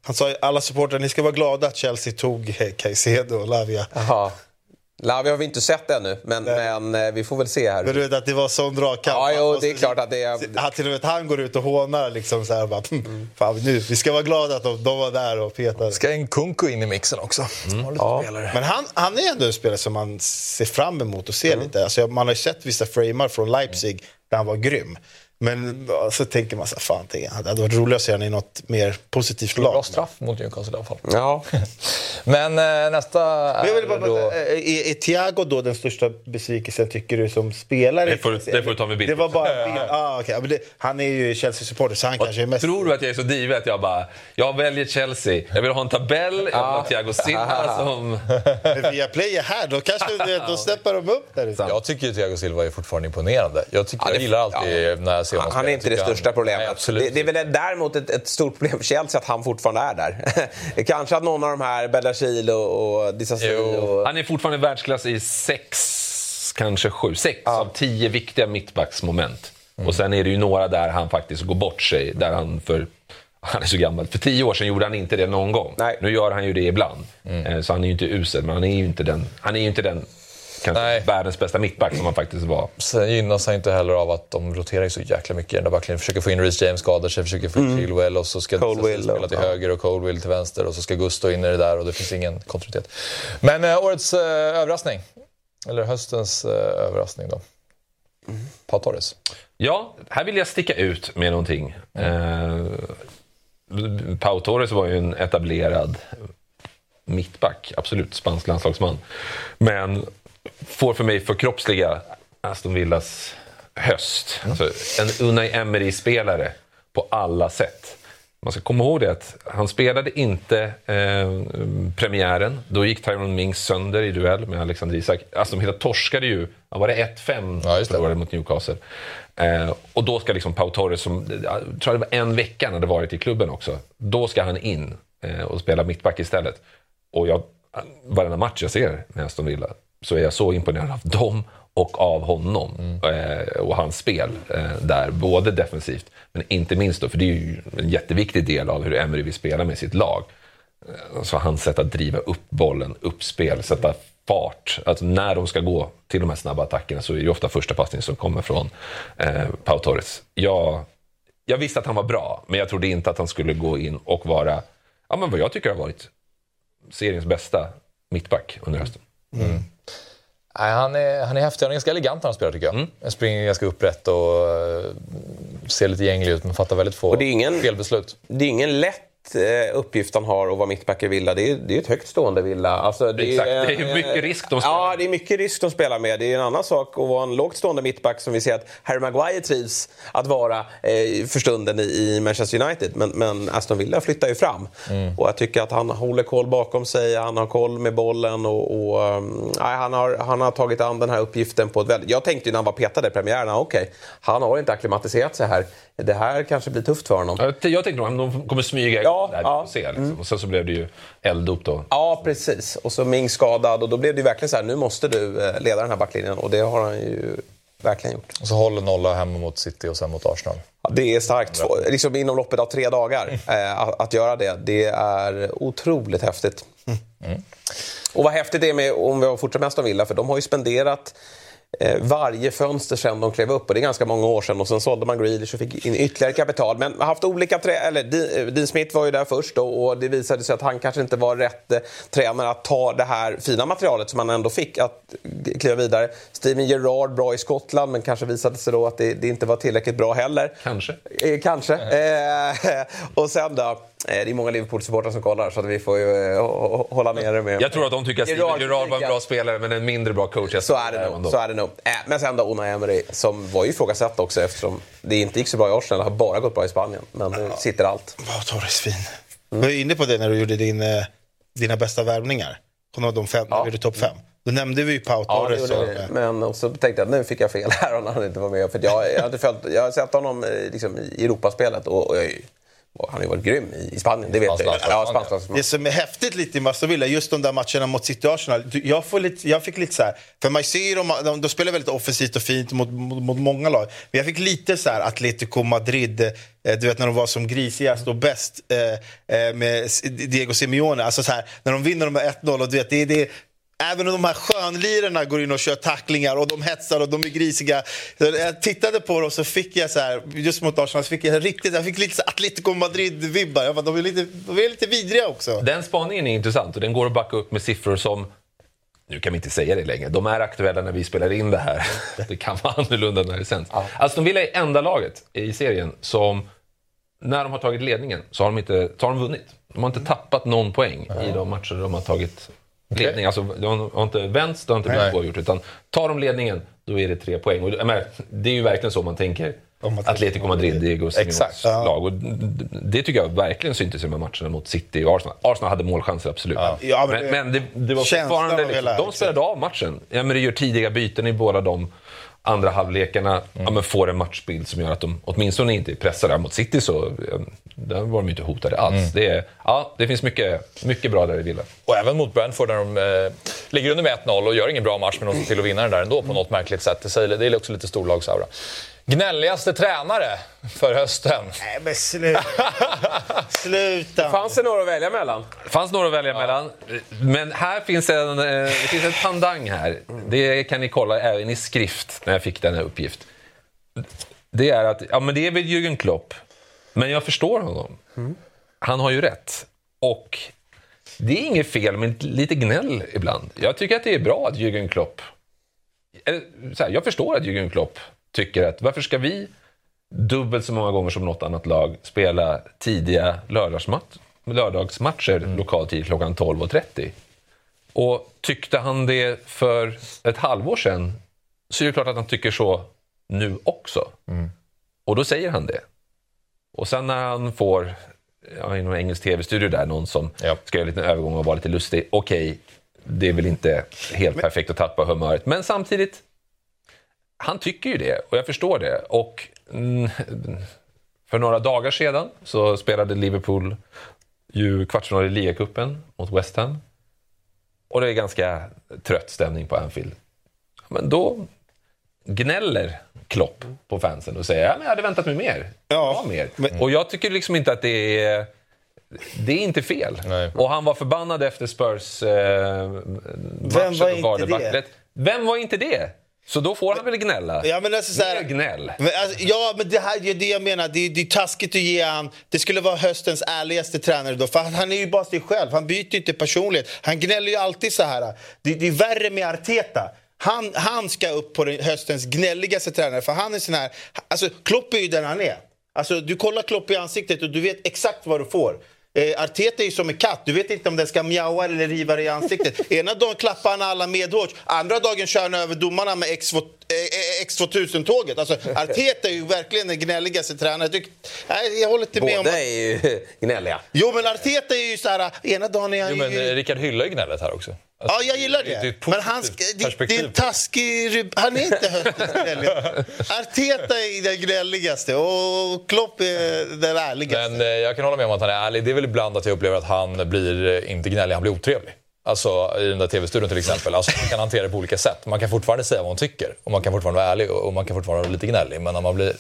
han sa alla supportrar, ni ska vara glada att Chelsea tog Caicedo och Lavia. Aha. Lavia har vi inte sett ännu, men vi får väl se här. Men du vet att det var sån dragkamp. Ja, jo, det är klart att det är... Till och med han går ut och hånar liksom så här. Bara, fan, nu, vi ska vara glada att de var där och petade. Ska en Kunku in i mixen också. Ja. Men han är ändå en spelare som man ser fram emot och ser lite. Alltså, man har ju sett vissa framar från Leipzig där han var grym. Men så tänker man så här, fan, det hade varit roligt att se han i något mer positivt lag. Bra straff mot Newcastle i alla fall. Ja. Men nästa är Thiago då den största besvikelsen tycker du som spelare? Det får du ta med bild. Det var bara okej. Men han är ju Chelsea-supporter så han kanske är mest... Tror du att jag är så divig att jag väljer Chelsea. Jag vill ha en tabell. Jag vill ha Thiago Silva som... Men via player här, då kanske då steppar de upp där. Jag tycker ju Thiago Silva är fortfarande imponerande. Jag gillar alltid när han är inte det största problemet. Nej, det är väl däremot ett stort problem för Chelsea att han fortfarande är där. Kanske att någon av de här Bellashill och Disasi och... Han är fortfarande världsklass i 6 av 10 viktiga mittbacksmoment. Och sen är det ju några där han faktiskt går bort sig. Där han är så gammal. För 10 år sedan gjorde han inte det någon gång. Nej. Nu gör han ju det ibland. Så han är ju inte usel, men han är ju inte den kanske världens bästa mittback som han faktiskt var. Sen gynnas han inte heller av att de roterar så jäkla mycket. De verkligen försöker få in Reece James, skadar sig, försöker få in Chilwell och så ska Cole spela till höger och Colwill till vänster och så ska Gusto in i det där och det finns ingen kontinuitet. Men årets överraskning, eller höstens överraskning då. Pau Torres. Ja, här vill jag sticka ut med någonting. Pau Torres var ju en etablerad mittback, absolut spansk landslagsman. Men får för mig förkroppsliga Aston Villas höst. Alltså en Unai Emery-spelare på alla sätt. Man ska komma ihåg det att han spelade inte premiären. Då gick Tyrone Mings sönder i duell med Alexander Isak. Aston Villa torskade ju. Var det 1-5 förlorade mot Newcastle. Och då ska liksom Pau Torres, som jag tror det var en vecka när det varit i klubben också. Då ska han in och spela mittback istället. Och varenda match jag ser med Aston Villa så är jag så imponerad av dem och av honom och hans spel där, både defensivt men inte minst då, för det är ju en jätteviktig del av hur Emery vill spela med sitt lag. Så alltså, hans sätt att driva upp bollen, uppspel, sätta fart, alltså när de ska gå till de här snabba attackerna, så är det ofta första passningen som kommer från Pau Torres. Jag visste att han var bra, men jag trodde inte att han skulle gå in och vara, ja, men vad jag tycker har varit seriens bästa mittback under hösten. Mm. Nej, han är häftig, han är ganska elegant när han spelar, tycker jag. Han springer ganska upprätt och ser lite gänglig ut, men fattar väldigt få felbeslut. Det är ingen lätt uppgift han har att vara mittback i Villa. Det är ett högt stående Villa. Alltså, det är mycket risk de spelar. Ja, det är mycket risk de spelar med. Det är en annan sak att vara en lågt stående mittback, som vi ser att Harry Maguire trivs att vara för stunden i Manchester United. Men Aston Villa flyttar ju fram. Mm. Och jag tycker att han håller koll bakom sig. Han har koll med bollen. Och han har tagit an den här uppgiften på ett väldigt... Jag tänkte ju när han var petad i premiärerna, okej, han har inte akklimatiserat sig här. Det här kanske blir tufft för honom. Jag tänkte att de kommer smyga se, liksom. Och sen så blev det ju elddop då. Ja, precis. Och så Ming skadad, och då blev det ju verkligen så här, nu måste du leda den här backlinjen, och det har han ju verkligen gjort. Och så håller nolla hemma mot City och sen mot Arsenal. Det är starkt, liksom inom loppet av 3 dagar att göra det. Det är otroligt häftigt. Mm. Och vad häftigt det är med, om vi har fortsatt med Aston Villa, för de har ju spenderat varje fönster sedan de klev upp, och det är ganska många år sedan, och sen sålde man Grealish och fick in ytterligare kapital, men haft olika Dean Smith var ju där först då, och det visade sig att han kanske inte var rätt tränare att ta det här fina materialet som han ändå fick att kliva vidare. Steven Gerrard, bra i Skottland, men kanske visade sig då att det inte var tillräckligt bra heller. Kanske. Och sen då, det är många Liverpool-supportrar som kollar, så att vi får ju hålla med er med. Jag tror att de tycker att Steven Gerrard var en bra spelare, men en mindre bra coach. Så är det nog. Men sen då Unai Emery, som var ju ifrågasatt också, eftersom det inte gick så bra i Arsenal. Det har bara gått bra i Spanien, men nu sitter allt. Vad Torres fin. Du var inne på det när du gjorde dina bästa värvningar. Kommer du ihåg de 5? Ja. Är du topp 5? Då nämnde vi ju Pau Torres. Ja, men och så tänkte jag att nu fick jag fel här, och han inte var med. För jag har sett honom liksom i Europaspelet, och jag han har ju varit grym i Spanien, det vet jag. Det som är häftigt lite i Aston Villa, just de där matcherna mot City och Arsenal, jag fick lite så här, för man ser ju de spelar väldigt offensivt och fint mot många lag, men jag fick lite så här Atletico Madrid, du vet när de var som grisigast och bäst med Diego Simeone, alltså så här, när de vinner de med 1-0, och du vet det är även om de här skönlirarna går in och kör tacklingar och de hetsar och de är grisiga. Jag tittade på dem, så fick jag så här, just mot Arsenal, så fick jag riktigt, jag fick lite så Atletico Madrid-vibbar. Jag bara, de är lite vidriga också. Den spaningen är intressant, och den går att backa upp med siffror som, nu kan vi inte säga det längre, de är aktuella när vi spelar in det här. Det kan vara annorlunda när det sänds. Ja. Alltså de vill är enda laget i serien som, när de har tagit ledningen, så har de inte vunnit. De har inte tappat någon poäng i de matcher de har tagit ledning, alltså de har inte vänts, de har inte blivit pågjort, utan tar de ledningen, då är det 3 poäng. Och det är ju verkligen så man tänker Atletico Madrid, Diego Simeones lag. Och det tycker jag verkligen syntes i de här matcherna mot City och Arsenal. Arsenal hade målchanser, absolut. Ja, men det var fortfarande... De spelade av matchen. Emery gör tidiga byten i båda de andra halvlekarna. Men får en matchbild som gör att de åtminstone inte är pressade. Mot City så där var de inte hotade alls. Det finns mycket bra där i Villa. Och även mot Brentford när de ligger under med 1-0 och gör ingen bra match, men de ser till att vinna den där ändå på något märkligt sätt. Det är också lite storlagsaura. Gnälligaste tränare för hösten. Nej, men sluta. Fanns det några att välja mellan? Men här finns det finns en pandang här. Det kan ni kolla även i skrift när jag fick den här uppgift. Det är att, ja, men det är väl Jürgen Klopp. Men jag förstår honom. Han har ju rätt. Och det är inget fel, men lite gnäll ibland. Jag tycker att det är bra att Jürgen Klopp... jag förstår att Jürgen Klopp tycker att varför ska vi dubbelt så många gånger som något annat lag spela tidiga lördagsmatcher lokal tid klockan 12:30. Och tyckte han det för ett halvår sedan, så är det klart att han tycker så nu också. Och då säger han det. Och sen när han får i någon engelsk tv-studio där någon som ska göra en liten övergång och vara lite lustig. Okej, det är väl inte helt perfekt att tappa humöret, men samtidigt han tycker ju det, och jag förstår det. Och för några dagar sedan så spelade Liverpool ju kvartsfinal i Ligacupen mot West Ham. Och det är ganska trött stämning på Anfield. Men då gnäller Klopp på fansen och säger, men jag hade väntat mig mer. Och jag tycker liksom inte att det är... Det är inte fel. Nej. Och han var förbannad efter Spurs matchen och vardebacklet. Vem var inte det? Så då får han väl gnälla. Ja, men alltså, såhär, gnäll. Men, alltså, ja, men det här är det jag menar. Det är taskigt att ge han. Det skulle vara höstens ärligaste tränare då. För han är ju bara sig själv. Han byter ju inte personlighet. Han gnäller ju alltid så här. Det är värre med Arteta. Han ska upp på höstens gnälligaste tränare. För han är sån här... Alltså, Klopp är ju den han är. Alltså, du kollar Klopp i ansiktet och du vet exakt vad du får. Arteta är ju som en katt. Du vet inte om den ska mjaua eller riva dig i ansiktet. Ena dagen klappar han alla medhårs. Andra dagen kör han över domarna med X2000-tåget. Alltså, Arteta är ju verkligen den gnälligaste tränaren. Jag håller inte med om... Båda är ju gnälliga. Jo, men Arteta är ju så här... Ena dagen är han ju... Jo, men Rickard hyllar ju gnället här också. Alltså, ja, jag gillar det. Men det är en taskig... Han är inte högst gnällig. Arteta är den gnälligaste och Klopp är den ärligaste. Men jag kan hålla med om att han är ärlig. Det är väl ibland att jag upplever att han blir inte gnällig, han blir otrevlig. Alltså i den där tv-studion till exempel. Alltså man kan hantera det på olika sätt. Man kan fortfarande säga vad man tycker. Och man kan fortfarande vara ärlig och man kan fortfarande vara lite gnällig. Men när man blir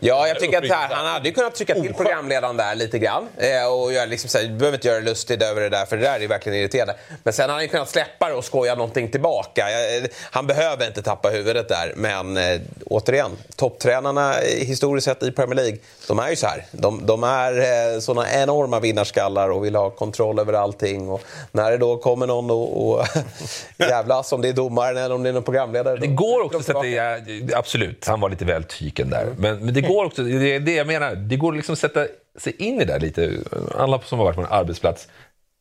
jag tycker att han hade ju kunnat trycka till programledaren där lite grann. Och jag liksom säger, du behöver inte göra lustigt över det där. För det där är verkligen irriterande. Men sen hade han ju kunnat släppa det och skoja någonting tillbaka. Han behöver inte tappa huvudet där. Men återigen, topptränarna historiskt sett i Premier League. De är ju så här. De är sådana enorma vinnarskallar och vill ha kontroll över allting. Och när det då kommer någon och jävlas om det är domaren eller om det är någon programledare. Det går också så att det är, absolut, han var lite väl tyken där. Men det går också, det är det jag menar, det går liksom att sätta sig in i det där lite. Alla som har varit på en arbetsplats,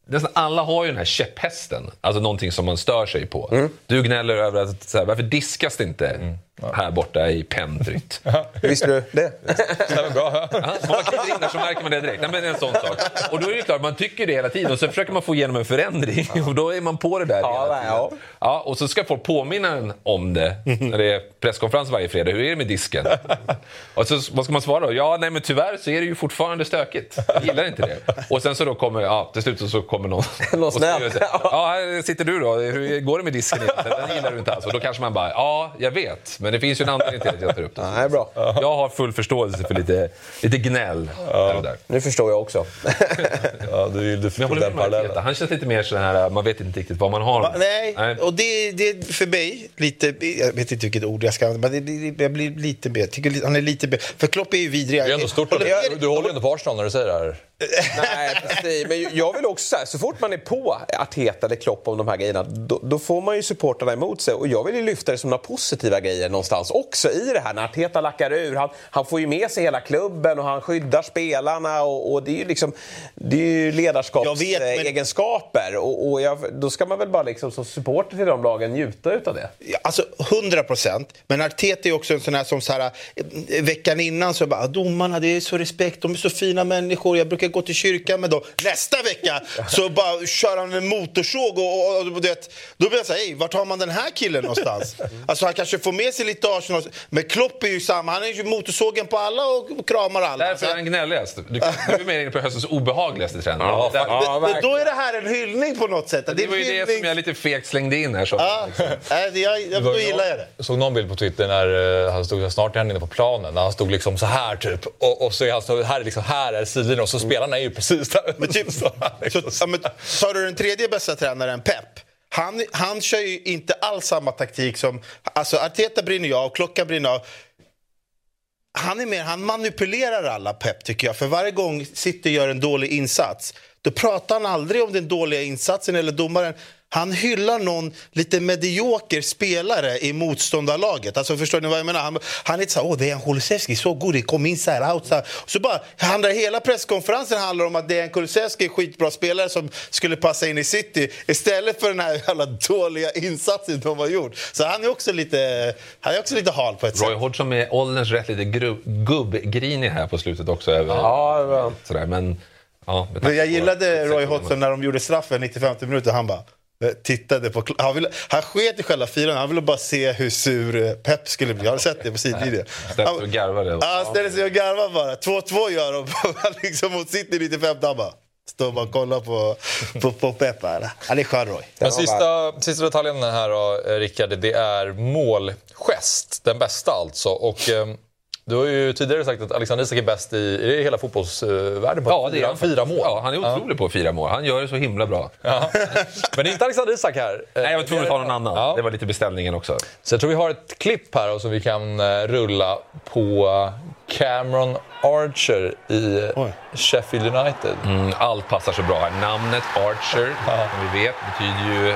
nästan alla har ju den här käpphästen. Alltså någonting som man stör sig på. Mm. Du gnäller över att så här, varför diskas det inte här borta i pendrytt? Visste du det? Stämmer bra. Om man klickar in där så märker man det direkt. Nej, men det är en sån sak. Och då är det klart, man tycker det hela tiden. Och så försöker man få igenom en förändring. Och då är man på det där hela tiden. Ja, och så ska folk påminna en om det. När det är presskonferens varje fredag. Hur är det med disken? Och så, vad ska man svara då? Ja, nej men tyvärr så är det ju fortfarande stökigt. Jag gillar inte det. Och sen så då kommer, till slut så kommer någon snäll. Ja, här sitter du då. Hur går det med disken? Den gillar du inte alls. Och då kanske man bara, ja, jag vet. Men det finns ju en anledning till att jag tar upp det. Nej, bra. Jag har full förståelse för lite gnäll. Ja. Där. Nu förstår jag också. Ja, du förstår. Han känns lite mer så här, man vet inte riktigt vad man har. Nej. Och det är för mig lite, jag vet inte vilket ord jag ska använda, men jag blir lite mer, tycker han är lite mer, för Klopp är ju vidrig. Det är ändå stort. Du håller ju inte på Arsenal när du säger det här. Nej, men jag vill också säga, så fort man är på Arteta eller Klopp om de här grejerna, då får man ju supportarna emot sig. Och jag vill ju lyfta det som några positiva grejer någonstans också i det här. När Arteta lackar ur, han får ju med sig hela klubben och han skyddar spelarna. Och det är ju liksom, det är ju ledarskapsegenskaper. Men... Och då ska man väl bara liksom som supporter till de lagen njuta utav det. Alltså 100%. Men Arteta är också en sån här som så här, veckan innan så bara, domarna, det är så respekt, de är så fina människor, jag brukar gå till kyrkan med dem. Nästa vecka så bara kör han en motorsåg och det, då blir jag såhär, vart har man den här killen någonstans? Alltså han kanske får med sig lite Arsenal, men Klopp är ju samma, han är ju motorsågen på alla och kramar alla. Därför är han gnälligast. Du är med inne på höstens obehagligaste tränare. Men då är det här en hyllning på något sätt. Det var ju hyllning... det som jag lite feg slängde in här. Så. Då gillar jag det. Jag såg någon bild på Twitter när han stod snart inne på planen, när han stod liksom så här typ, och så är han så här, liksom, här är sidlinjen och så spelarna är ju precis där. Men typ, tar du den tredje bästa tränaren, Pep? Han kör ju inte alls samma taktik som... Alltså, Arteta brinner jag och klockan brinner jag. Han manipulerar alla, Pep, tycker jag. För varje gång sitter och gör en dålig insats, då pratar han aldrig om den dåliga insatsen eller domaren. Han hyllar någon lite medioker spelare i motståndarlaget. Alltså förstår ni vad jag menar? Han är inte så här, Dejan Kulusevski, så god, kom in så här, out så här. Så bara, hela presskonferensen handlar om att Dejan Kulusevski är skitbra spelare som skulle passa in i City istället för den här jävla dåliga insatsen de har gjort. Så han är också lite, hal på ett sätt. Roy Hodgson är ålderns rätt lite gubbgrinig här på slutet också. Ja, sådär, men jag gillade Roy Hodgson när de gjorde straffen 95 minuter, han bara... tittade på han sket i själva firan, han ville bara se hur sur Pep skulle bli. Jag har sett det på sidlinjen. Ställde sig och garvade bara. 2-2 gör de liksom mot City 95, bara står bara och kollar på Pep. Han är skön, Roy. Den sista detaljen här då, Rickard, det är målgest, den bästa alltså. Och Du har ju tidigare sagt att Alexander Isak är bäst i hela fotbollsvärlden på fyra mål. Ja, han är otrolig på 4 mål. Han gör det så himla bra. Ja. Men det är inte Alexander Isak här. Nej, jag tror att ha någon annan. Ja. Det var lite beställningen också. Så jag tror vi har ett klipp här och så vi kan rulla på Cameron Archer i Sheffield United. Mm, allt passar så bra här. Namnet Archer, som vi vet, betyder ju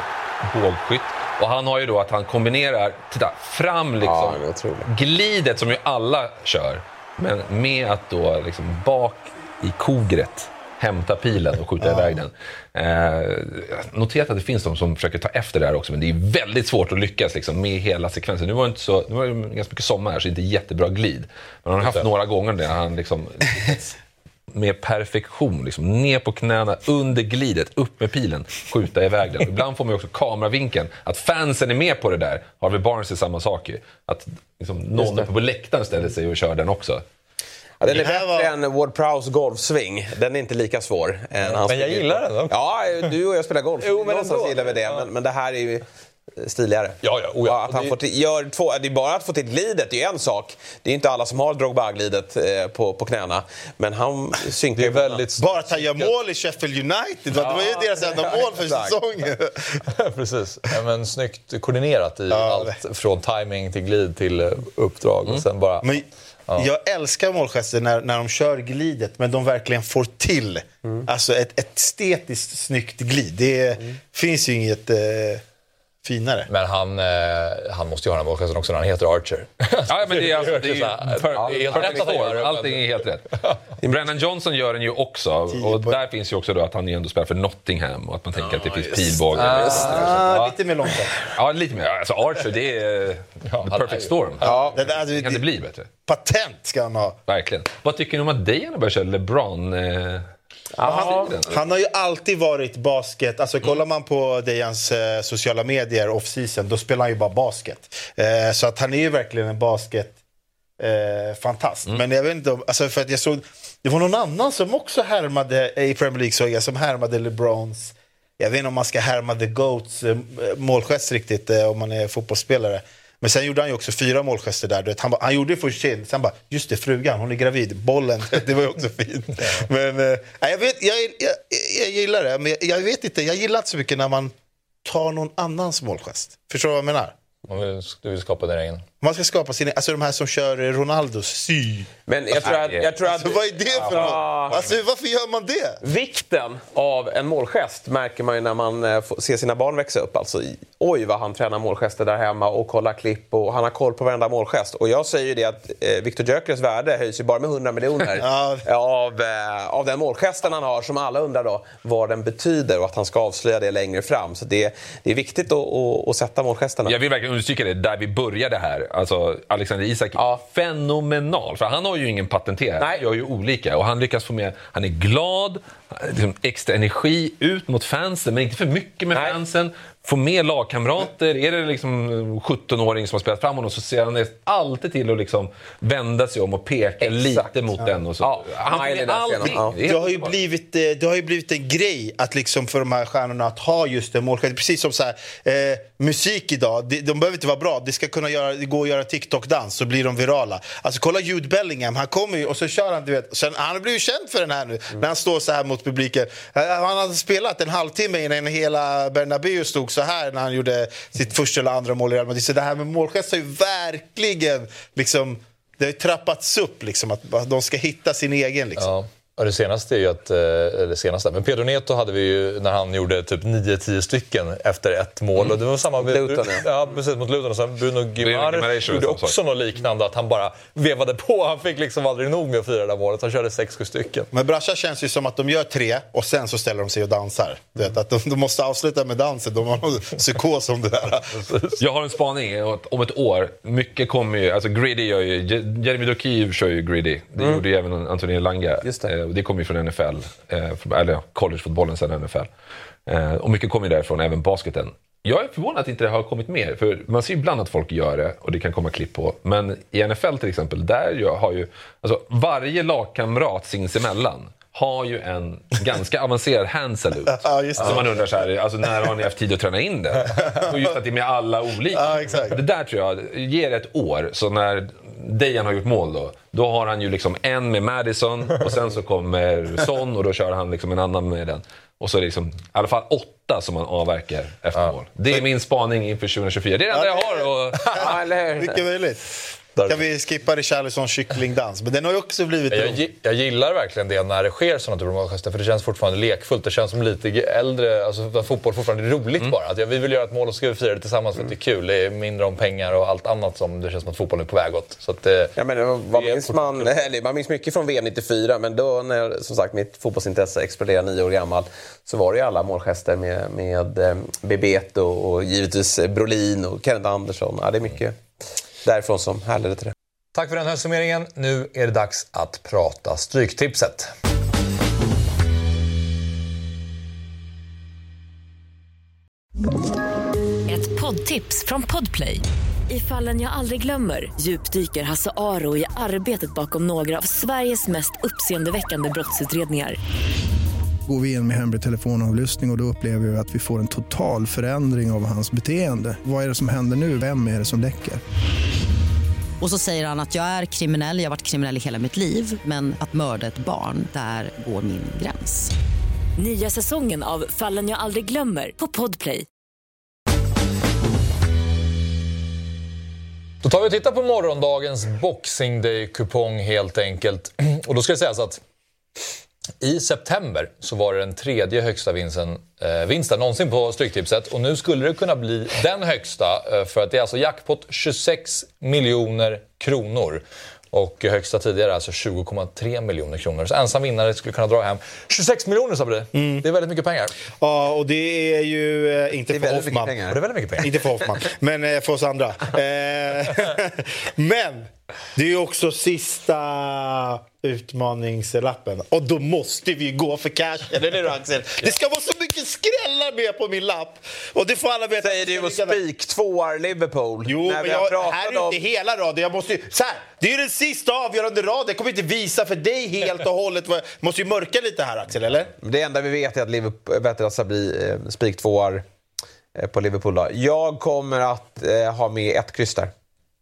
bågskytt. Och han har ju då att han kombinerar, titta, fram liksom, glidet som ju alla kör, men med att då liksom bak i kogret hämta pilen och skjuta iväg den. Noterat att det finns de som försöker ta efter det här också, men det är väldigt svårt att lyckas liksom, med hela sekvensen. Nu var det inte så, nu var det ganska mycket sommar här, så det är inte jättebra glid. Men han har haft några gånger där han liksom... med perfektion, liksom, ner på knäna under glidet, upp med pilen, skjuta iväg den. Ibland får man också kameravinkeln att fansen är med på det där. Harvey Barnes är samma sak ju, att liksom, någon på läktaren ställer sig och kör den också. Ja, den är bättre än Ward Prowse golfsving. Den är inte lika svår. Men jag gillar den då. Ja, du och jag spelar golf. Jo, men någonstans gillar vi det, men det här är ju stiligare. Ja. Att han får gör två, det är bara att få till glidet, det är en sak. Det är inte alla som har Drogba-glidet på knäna, men han synkar väldigt bara att han gör mål i Sheffield United. Det var ju deras enda mål för säsongen. Precis. Ja, men snyggt koordinerat i allt från timing till glid till uppdrag och sen bara. Men jag älskar målgester när de kör glidet, men de verkligen får till alltså ett estetiskt snyggt glid. Det finns ju inget finare. Men han måste ju ha den målgesten också när han heter Archer. Ja, men det är alltså, det är allting är helt rätt. Brennan Johnson gör den ju också, och där finns ju också då att han ändå spelar för Nottingham och att man tänker att det finns pilbågar. Lite mer långt. Ja, lite mer. Alltså Archer, det är the perfect storm. Ja, det där kan det bli bättre. Patent ska han ha. Verkligen. Vad tycker ni om att Dejan börjar köra LeBron? Han har ju alltid varit basket. Alltså kollar man på Dejans sociala medier off-season, då spelar han ju bara basket. Så att han är ju verkligen en basket fantast. Men jag vet inte om, alltså för att jag såg, det var någon annan som också härmade i Premier League, såg jag, som härmade LeBrons. Jag vet inte om man ska härma The Goats målgest riktigt om man är fotbollsspelare. Men sen gjorde han ju också 4 målgester där. Han gjorde det först sen. Sen bara, just det, frugan, hon är gravid. Bollen, det var ju också fint. Men jag gillar det. Men jag vet inte, jag gillar inte så mycket när man tar någon annans målgest. Förstår du vad jag menar? Du vill skapa din egen. Man ska skapa sin, alltså de här som kör Ronaldos sy. Men jag tror att vad är det för något? Alltså varför gör man det? Vikten av en målgest märker man ju när man ser sina barn växa upp. Alltså, oj vad han tränar målgester där hemma och kollar klipp, och han har koll på varenda målgest. Och jag säger ju det att Victor Gyökeres värde höjs ju bara med 100 miljoner av den målgesten han har, som alla undrar då vad den betyder och att han ska avslöja det längre fram. Så det är viktigt att sätta målgesterna. Jag vill verkligen understryka det där vi började här. Alltså Alexander Isak fenomenal, för han har ju ingen patenterad. Han gör ju olika, och han lyckas få med, han är glad, liksom extra energi ut mot fansen, men inte för mycket med fansen. Få med lagkamrater. Är det liksom 17-åring som har spelat fram honom, så ser han alltid till att liksom vända sig om och peka lite mot den och så. Det har ju blivit en grej att liksom för de här stjärnorna att ha just en målgest, precis som så här, musik idag, de behöver inte vara bra, det ska kunna gå och göra TikTok-dans så blir de virala. Alltså kolla Jude Bellingham, han kommer ju och så kör han, du vet, sen, han blir ju känd för den här nu när han står så här mot publiken. Han hade spelat en halvtimme innan hela Bernabéu stod så här när han gjorde sitt första eller andra mål i Real Madrid. Så det här med målgest har ju verkligen liksom, det har ju trappats upp liksom, att de ska hitta sin egen liksom. Ja. Och det senaste är ju att, eller senaste, men Pedro Neto hade vi ju när han gjorde typ 9-10 stycken efter ett mål, och det var samma Luton. Ja, precis, mot Luton. Och sen Bruno Guimaraes gjorde också något liknande, att han bara vevade på, han fick liksom aldrig nog med att fira det målet, han körde 6-7 stycken. Men Brascha känns ju som att de gör 3 och sen så ställer de sig och dansar. Du vet, att de måste avsluta med dansen, de har någon psykos om det där. Jag har en spaning om ett år, mycket kommer ju, alltså Greedy gör ju, Jeremy Dokiv kör ju Greedy, det gjorde ju även Antonio Elanga. Just det. Det kommer ju från NFL, eller collegefotbollen sedan NFL. Och mycket kommer ju därifrån, även basketen. Jag är förvånad att inte det har kommit mer, för man ser ju ibland att folk gör det och det kan komma klipp på. Men i NFL till exempel, där har ju alltså, varje lagkamrat sinsemellan har ju en ganska avancerad hand salute. Så man undrar så här, alltså, när har ni haft tid att träna in det? Och just att det är med alla olika. Det där tror jag ger ett år, så när Dejan har gjort mål då. Då har han ju liksom en med Madison och sen så kommer Son och då kör han liksom en annan med den. Och så liksom i alla fall 8 som man avverkar efter mål. Det är min spaning inför 2024. Det är det enda jag har. Och... ja, eller... mycket möjligt. Kan vi skippa Richarlisons kycklingdans? Men den har ju också blivit... Jag gillar verkligen det när det sker sådana drömmargester, för det känns fortfarande lekfullt. Det känns som lite äldre, alltså fotboll fortfarande är roligt bara. Att vi vill göra ett mål och ska vi fira det tillsammans för att det är kul. Det är mindre om pengar och allt annat som det känns som att fotbollen är på väg åt. Så att det, ja, men man minns mycket från VM 94, men då när som sagt mitt fotbollsintresse exploderade 9 år gammal, så var det ju alla målgester med Bebeto och givetvis Brolin och Kenneth Andersson. Ja, det är mycket... därifrån som härledde till det. Tack för den här summeringen. Nu är det dags att prata Stryktipset. Ett poddtips från Podplay. I Fallen jag aldrig glömmer djupdyker Hasse Aro i arbetet bakom några av Sveriges mest uppseendeväckande brottsutredningar. Går vi in med hemlig telefonavlyssning och då upplever vi att vi får en total förändring av hans beteende. Vad är det som händer nu? Vem är det som läcker? Och så säger han att jag är kriminell, jag har varit kriminell i hela mitt liv. Men att mörda ett barn, där går min gräns. Nya säsongen av Fallen jag aldrig glömmer på Podplay. Då tar vi och tittar på morgondagens Boxing Day-kupong helt enkelt. Och då ska det sägas att... i september så var det den 3:e högsta vinsten någonsin på Stryktipset. Och nu skulle det kunna bli den högsta, för att det är alltså jackpot 26 miljoner kronor. Och högsta tidigare alltså 20,3 miljoner kronor. Så ensam vinnare skulle kunna dra hem 26 miljoner, Sabri. Det är väldigt mycket pengar. Ja, och det är ju inte för Hoffman. Det är väldigt mycket pengar. Inte för Hoffman, men för oss andra. Men det är ju också sista utmaningslappen. Och då måste vi ju gå för cash. Eller hur, Axel? Det ska vara så mycket skrällar med på min lapp. Och det får alla veta. Säger du och spik 2 Liverpool. Jo, när men jag här är om... inte hela raden. Jag måste ju, så här, det är ju den sista avgörande raden. Jag kommer inte visa för dig helt och hållet. Jag måste ju mörka lite här, Axel, eller? Det enda vi vet är att Liverpool vet att bli spik 2 på Liverpool då. Jag kommer att ha med ett kryss där.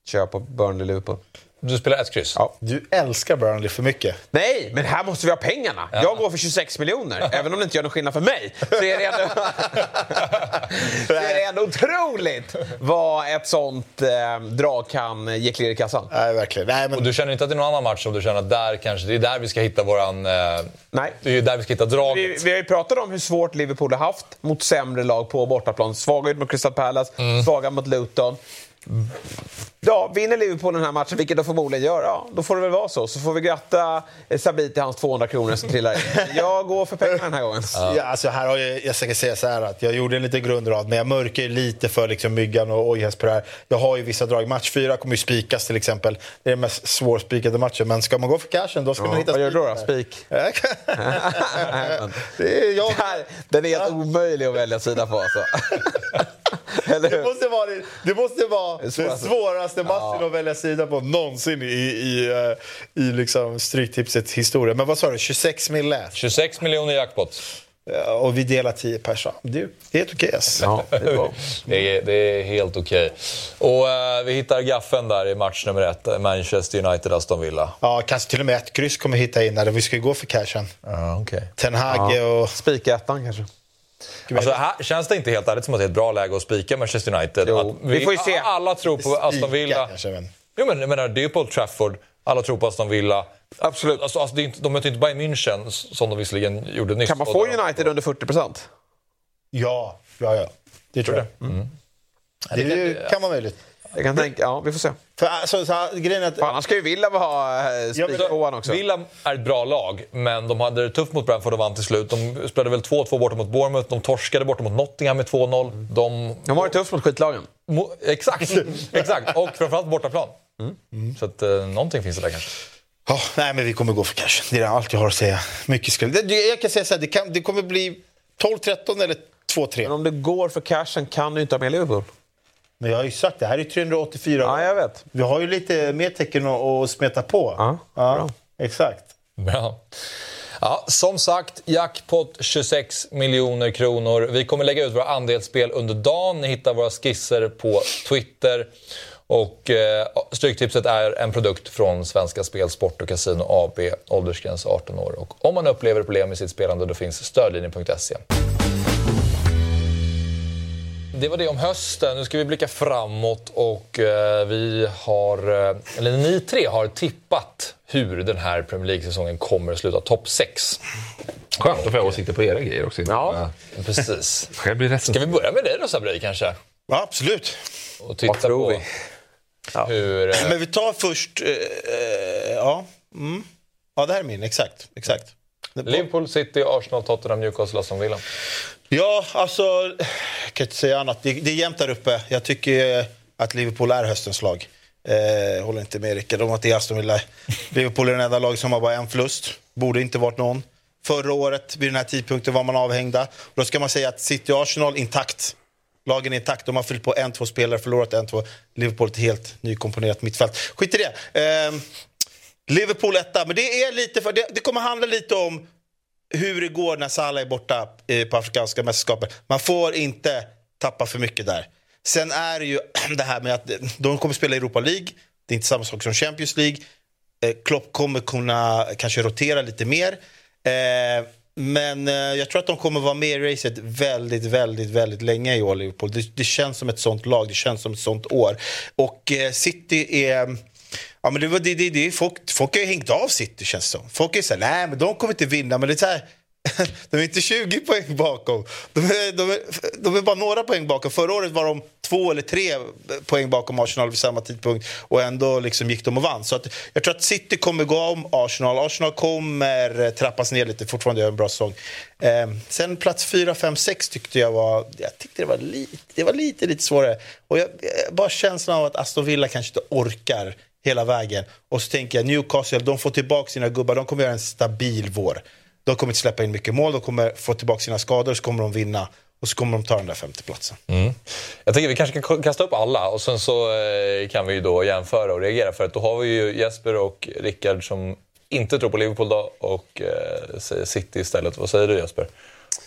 Kör på Burnley Liverpool. Du spelar ett kryss? Ja. Du älskar Burnley för mycket. Nej, men här måste vi ha pengarna. Ja. Jag går för 26 miljoner. Även om det inte gör någon skillnad för mig, så är det ändå, så är det ändå otroligt vad ett sånt drag kan ge klirr i kassan. Nej, verkligen. Nej, men... och du känner inte att det är någon annan match som du känner att där kanske, det är där vi ska hitta våran... nej. Det är ju där vi ska hitta draget. Vi har ju pratat om hur svårt Liverpool har haft mot sämre lag på bortaplan. Svaga ut mot Crystal Palace, svaga mot Luton. Ja, vinner Liverpool den här matchen, vilket de förmodligen gör, ja, då får det väl vara så. Så får vi gratta Sabit i hans 200 kronor som trillar in. Jag går för pengar den här gången. Ja, alltså här har jag ska säga så här att jag gjorde en liten grundrad, men jag mörker lite för liksom myggan och Jesper här. Jag har ju vissa drag. Match 4 kommer ju spikas till exempel. Det är den mest svårspikade matchen, men ska man gå för cashen då ska man hitta spik. Vad gör då? Spik? Det är jag. Den är helt omöjlig att välja sida på alltså. Det måste vara det svåraste matchen att välja sida på någonsin i liksom Stryktipsets historia. Men vad sa du? 26 miljoner? 26 miljoner jackpot. Ja, och vi delar 10 personer. Det är helt okej. Yes. Ja, det är helt okej. Och vi hittar gaffen där i match nummer 1. Manchester United, Aston Villa. Ja, kanske till och med ett kryss kommer hitta in när vi ska gå för cashen. Ja, okej. Ten Hag och... spikätan kanske. Alltså, här känns det inte helt ärligt som att det är ett bra läge att spika Manchester United. Att vi får ju se. Alla tror på Aston Villa. Kanske, men. Jo, men jag menar, det är ju på Old Trafford. Alla tror på Aston Villa. Absolut. Alltså, det är inte, de möter inte Bayern München som de visserligen gjorde nyss. Kan man få United under 40%? Ja. Det tror jag. Det kan vara möjligt. Jag kan tänka, vi får se. För, grejen att... annars ska ju Villa ha spikåan också. Villa är ett bra lag, men de hade det tufft mot Brentford och vann till slut. De spelade väl 2-2 borta mot Bournemouth. De torskade borta mot Nottingham med 2-0. De har det tufft mot skitlagen. Exakt. Och framförallt bortaplan. Så att någonting finns det där kanske. Nej, men vi kommer gå för cash. Det är allt jag har att säga. Mycket skuld. Jag kan säga så här, det kommer bli 12-13 eller 2-3. Men om det går för cashen kan du inte ha med Liverpool. Men jag har ju sagt, det här är 384. Ja, jag vet. Vi har ju lite mer tecken att smeta på. Ja, exakt. Bra. Ja, som sagt, jackpot 26 miljoner kronor. Vi kommer lägga ut våra andelsspel under dagen. Ni hittar våra skisser på Twitter. Och Stryktipset är en produkt från Svenska Spel, Sport och Casino AB, åldersgräns 18 år. Och om man upplever problem i sitt spelande, då finns stödlinjen.se. Det var det om hösten. Nu ska vi blicka framåt och vi har, eller ni tre har tippat hur den här Premier League-säsongen kommer att sluta topp 6. Skönt att få åsikter på era grejer också. Ja, precis. Ska vi börja med det då, Sabri, kanske? Ja, absolut. Och titta på vi? Hur... Ja. Men vi tar först... Ja, det här är min, exakt. Liverpool, City, Arsenal, Tottenham, Newcastle, Aston Villa. Ja, alltså... Jag kan inte säga annat. Det är jämnt där uppe. Jag tycker att Liverpool är höstens lag. Håller inte med Rickard om att det är Aston Villa. Liverpool är den enda lag som har bara en förlust. Borde inte varit någon. Förra året vid den här tidpunkten var man avhängda. Då ska man säga att City och Arsenal intakt. Lagen är intakt. De har fyllt på 1-2 spelare, förlorat 1-2. Liverpool är helt nykomponerat mittfält. Skit i det. Liverpool etta. Men det är lite för... Det kommer handla lite om hur det går när Salah är borta på afrikanska mästerskapen. Man får inte tappa för mycket där. Sen är det ju det här med att de kommer spela Europa League. Det är inte samma sak som Champions League. Klopp kommer kunna kanske rotera lite mer. Men jag tror att de kommer vara med i racet väldigt, väldigt, väldigt länge i år, Liverpool. Det känns som ett sånt lag. Det känns som ett sånt år. Och City är... Ja, men det folk har ju hängt av City, känns det som. Folk är så här, nej, men de kommer inte vinna. Men det är så här, de är inte 20 poäng bakom. De är bara några poäng bakom. Förra året var de 2 eller 3 poäng bakom Arsenal vid samma tidpunkt. Och ändå liksom gick de och vann. Så att, jag tror att City kommer gå om Arsenal. Arsenal kommer trappas ner lite. Fortfarande är en bra säsong. Sen plats 4, 5, 6 tyckte jag var... Jag tyckte det var lite svårare. Och jag bara känslan av att Aston Villa kanske inte orkar hela vägen. Och så tänker jag Newcastle, de får tillbaka sina gubbar. De kommer göra en stabil vår. De kommer inte släppa in mycket mål. De kommer få tillbaka sina skador. Så kommer de vinna. Och så kommer de ta den där 50-platsen. Mm. Jag tänker vi kanske kan kasta upp alla. Och sen så kan vi ju då jämföra och reagera. För att då har vi ju Jesper och Rickard som inte tror på Liverpool då. Och säger City istället. Vad säger du, Jesper?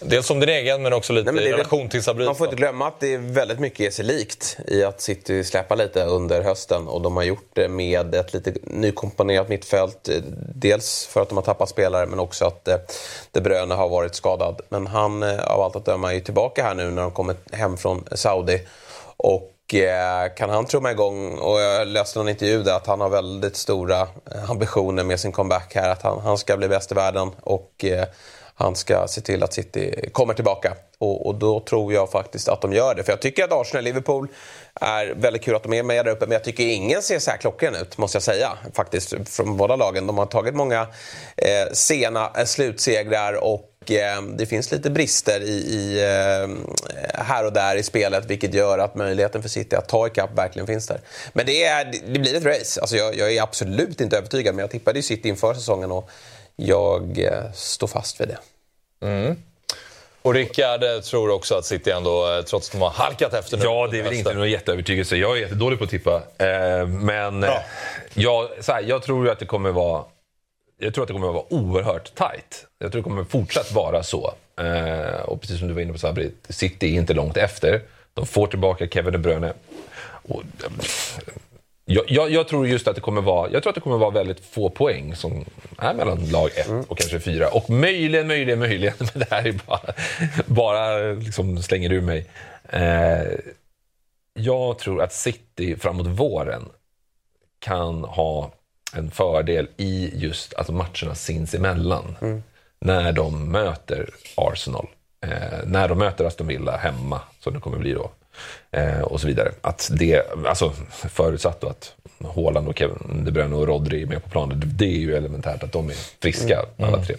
Dels som din egen, men också lite i relation till Sabri. Man får inte glömma att det är väldigt mycket är sig likt i att City släpar lite under hösten. Och de har gjort det med ett lite nykomponerat mittfält. Dels för att de har tappat spelare, men också att De Bruyne har varit skadad. Men han, av allt att döma, är ju tillbaka här nu när de kommer hem från Saudi. Och kan han trumma igång? Och jag läste någon intervju där att han har väldigt stora ambitioner med sin comeback här. Att han ska bli bäst i världen och... Han ska se till att City kommer tillbaka. Och då tror jag faktiskt att de gör det. För jag tycker att Arsenal och Liverpool är väldigt kul att de är med där uppe. Men jag tycker ingen ser så här klockan ut, måste jag säga. Faktiskt, från båda lagen. De har tagit många sena slutsegrar. Och det finns lite brister i här och där i spelet. Vilket gör att möjligheten för City att ta ikapp verkligen finns där. Men det blir ett race. Alltså jag är absolut inte övertygad. Men jag tippade ju City inför säsongen och... Jag står fast vid det. Mm. Och Rickard tror också att City ändå, trots att de har halkat efter nu. Ja, det är väl inte någon jätteövertygelse. Jag är jättedålig på att tippa. Men jag tror att det kommer att vara oerhört tajt. Jag tror att det kommer fortsatt vara så. Och precis som du var inne på, Sabri, City är inte långt efter. De får tillbaka Kevin De Bruyne. Och... Jag tror just att det kommer vara väldigt få poäng som är mellan lag 1 och kanske 4. Och möjligen, men det här är bara liksom slänger ur mig. Jag tror att City framåt våren kan ha en fördel i just att matcherna sinsemellan. När de möter Arsenal, när de möter Aston Villa hemma, som det kommer bli då. Och så vidare. Att det, alltså, förutsatt då att Haaland och Kevin De Bruyne och Rodri är med på planen, det är ju elementärt att de är friska alla tre.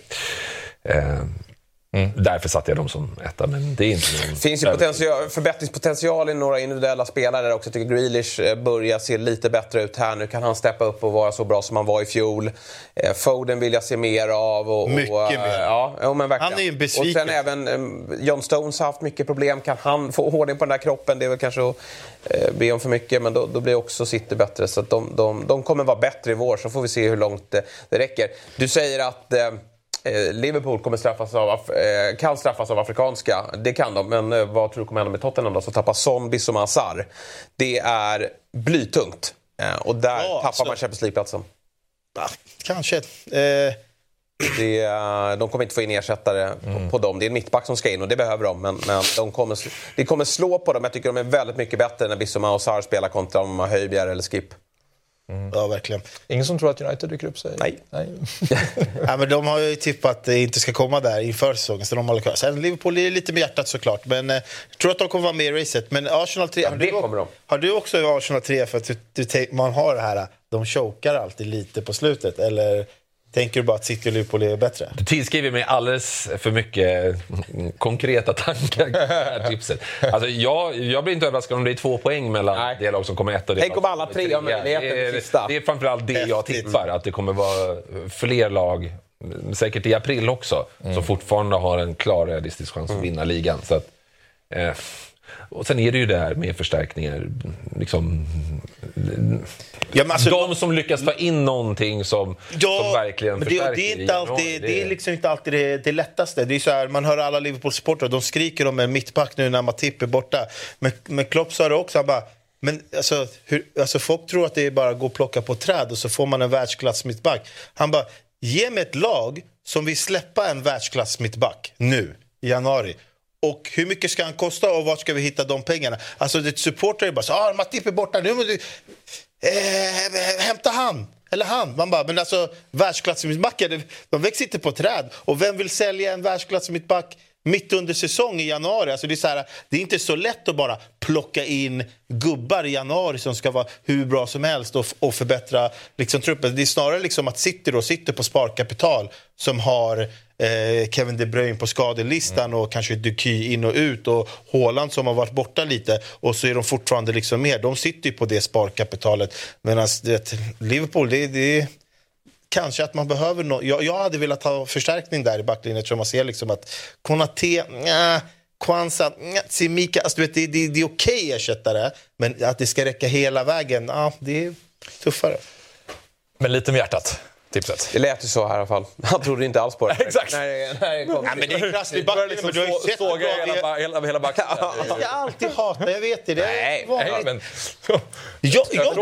Därför satte jag dem som etta, men det är inte någon... Finns ju förbättringspotential i några individuella spelare också. Jag tycker Grealish börjar se lite bättre ut här. Nu kan han steppa upp och vara så bra som han var i fjol. Foden vill jag se mer av. Mycket mer. Ja, men verkligen. Han är ju besviken. Och sen även John Stones har haft mycket problem. Kan han få hårdning på den där kroppen? Det är väl kanske att be om för mycket, men då blir också City bättre. Så att de kommer vara bättre i vår, så får vi se hur långt det räcker. Du säger att... Liverpool kommer straffas av, kan straffas av afrikanska. Det kan de, men vad tror du kommer hända med Tottenham då? Så tappar Son, Bissouma, Sarr. Det är blytungt. Och där tappar man Champions League-platsen. Ja, kanske. De kommer inte få in ersättare på dem. Det är en mittback som ska in och det behöver de. Men det kommer slå på dem. Jag tycker de är väldigt mycket bättre när Bissouma och Sarr spelar kontra om Højbjerg eller Skip. Mm. Ja, verkligen. Ingen som tror att United dyker upp sig? Nej. Ja, men de har ju tippat att det inte ska komma där inför säsongen. Så de har lyckats. Sen Liverpool är lite med hjärtat såklart. Men jag tror att de kommer vara med i racet. Men Arsenal 3, ja, har du också Arsenal 3 för att man har det här? De chokar alltid lite på slutet. Eller tänker du bara att City och Liverpool är bättre? Du tillskriver mig alldeles för mycket konkreta tankar i det här tipset. Alltså, jag blir inte överraskad om det är 2 poäng mellan det lag som kommer ett och det. Tänk om alla tre har möjligheten sista. Det är framförallt det jag tippar, att det kommer vara fler lag, säkert i april också, som fortfarande har en klar realistisk chans att vinna ligan. Så att, och sen är det ju där med förstärkningar liksom, ja, alltså, de som lyckas ta in någonting som verkligen förstärker. Det är liksom inte alltid det lättaste. Det är så här, man hör alla Liverpool-supportrar, de skriker om en mittback nu när Matip är borta. Men Klopp sa det också, han bara, men alltså folk tror att det är bara att gå och plocka på träd och så får man en världsklass mittback. Han bara, ge mig ett lag som vill släppa en världsklass mittback nu i januari. Och hur mycket ska han kosta och var ska vi hitta de pengarna? Alltså det supportrar är bara så, Matip är borta nu, men du hämta han eller han. Man bara, men alltså världsklassmittbackar, de växer inte på träd. Och vem vill sälja en världsklassmittback mitt under säsong i januari? Alltså det är så här, det är inte så lätt att bara plocka in gubbar i januari som ska vara hur bra som helst och förbättra liksom truppen. Det är snarare liksom att City då sitter på sparkapital som har Kevin De Bruyne på skadelistan och kanske Duky in och ut och Haaland som har varit borta lite och så är de fortfarande liksom med. De sitter ju på det sparkapitalet, medan Liverpool det är kanske att man behöver jag hade velat ha förstärkning där i backlinjen, som man ser liksom att Konaté, Kwanza, Simika, alltså du vet, det är okej ersättare, men att det ska räcka hela vägen, det är tuffare. Men lite med hjärtat. Tipset. Det lät ju så här i alla fall. Han trodde inte alls på det. Exakt. Nej, men det är krasst i backen. Du har ju sett hela backen. Jag alltid hatar, jag vet det. Jag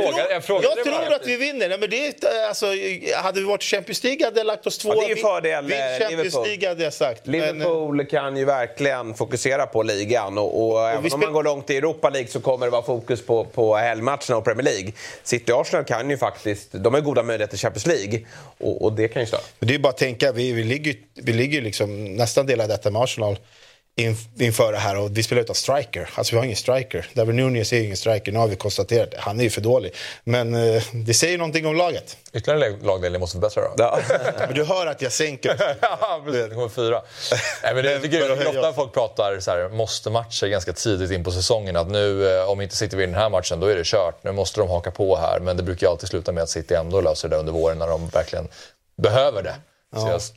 tror att vi vinner. Nej, men det är, alltså, hade vi varit Champions League hade jag lagt oss 2. Det är fördel Champions League hade jag sagt. Liverpool kan ju verkligen fokusera på ligan. Och även om man går långt i Europa League så kommer det vara fokus på helgmatcherna och Premier League. City och Arsenal kan ju faktiskt, de har goda möjligheter i Champions League. Och det kan ju stå. Det är bara att tänka, vi ligger liksom nästan del av detta med Arsenal inför det här, och vi spelar utan striker. Alltså vi har ingen striker. David Nunez är ingen striker, nu har vi konstaterat det. Han är ju för dålig. Men det säger någonting om laget. Ytterligare lagdelen måste förbättra då. Ja. Men du hör att jag sänker. Ja, precis. Det kommer 4. Nej, men det är grymt ofta folk pratar så här, måste matcha ganska tidigt in på säsongen. Att nu, om inte City vinner den här matchen, då är det kört. Nu måste de haka på här. Men det brukar alltid sluta med att City ändå löser det under våren när de verkligen behöver det. Ja. Så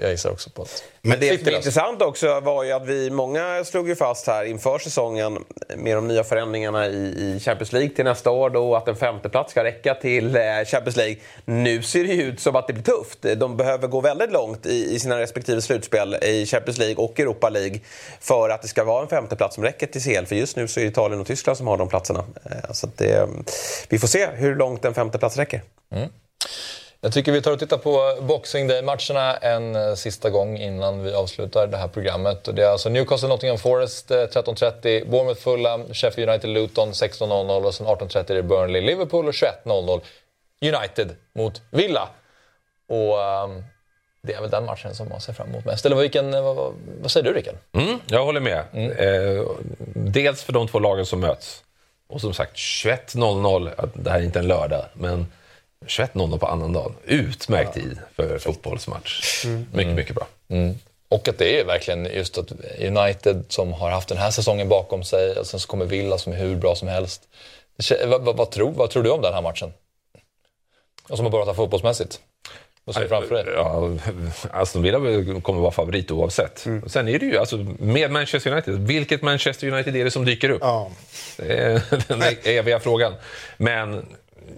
jag gissar också på att... Men det som är intressant också var ju att många slog ju fast här inför säsongen med de nya förändringarna i Champions League till nästa år då, att en 5:e plats ska räcka till Champions League. Nu ser det ut som att det blir tufft. De behöver gå väldigt långt i sina respektive slutspel i Champions League och Europa League för att det ska vara en 5:e plats som räcker till CL. För just nu så är det Italien och Tyskland som har de platserna. Så att vi får se hur långt en 5:e plats räcker. Mm. Jag tycker vi tar och tittar på Boxing Day-matcherna en sista gång innan vi avslutar det här programmet. Det är alltså Newcastle Nottingham Forest 13:30, Bournemouth Fulham, Sheffield United Luton 16:00 och sen 18:30 är det Burnley Liverpool och 21:00 United mot Villa. Och det är väl den matchen som man ser fram emot mest. Eller vad säger du, Rickard? Jag håller med. Dels för de två lagen som möts. Och som sagt 21:00, det här är inte en lördag, men 21:00 på annan dag. Utmärkt tid för fotbollsmatch. Mycket bra. Och att det är verkligen just att United som har haft den här säsongen bakom sig och sen så kommer Villa som är hur bra som helst. Vad tror du om den här matchen? Och som har börjat fotbollsmässigt. Vad ser du framför dig? Alltså Villa kommer vara favorit oavsett. Sen är det ju alltså, med Manchester United. Vilket Manchester United är det som dyker upp? Den eviga frågan. Men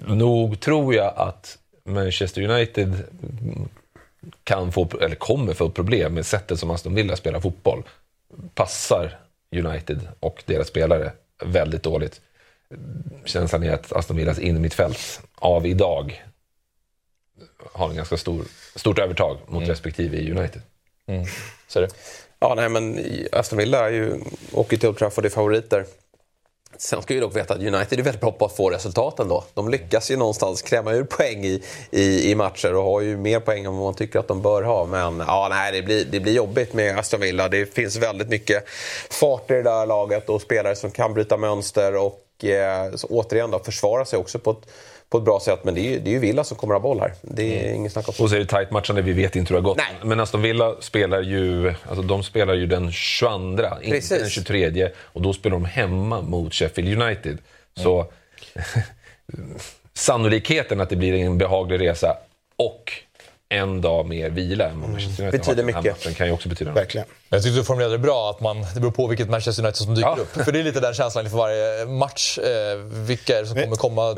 nog tror jag att Manchester United kan få, eller kommer få problem med sättet som Aston Villa spelar fotboll, passar United och deras spelare väldigt dåligt. Känslan är att Aston Villas innermittfält av idag har en ganska stort övertag mot respektive i United. Mm. Så det. Ja, nej, men Aston Villa är ju, åker till Old Trafford, är favoriter. Sen ska vi dock veta att United är väldigt bra på att få resultaten då. De lyckas ju någonstans kräma ur poäng i matcher och har ju mer poäng än vad man tycker att de bör ha. Men ja, nej, det blir jobbigt med Aston Villa. Det finns väldigt mycket fart i det där laget och spelare som kan bryta mönster och återigen då, försvara sig också på ett bra sätt. Men det är ju Villa som kommer att ha boll här. Det är ingen snack om. Och så är det tajt matchen där vi vet inte hur det har gått. Nej. Men Aston Villa spelar ju den 22, inte den 23. Och då spelar de hemma mot Sheffield United. Så sannolikheten att det blir en behaglig resa och en dag mer vila än Manchester United betyder mycket. Den kan ju också betyda något. Verkligen. Jag tycker du formulerade det bra att det beror på vilket Manchester United som dyker upp. För det är lite den känslan inför varje match, vilka som kommer komma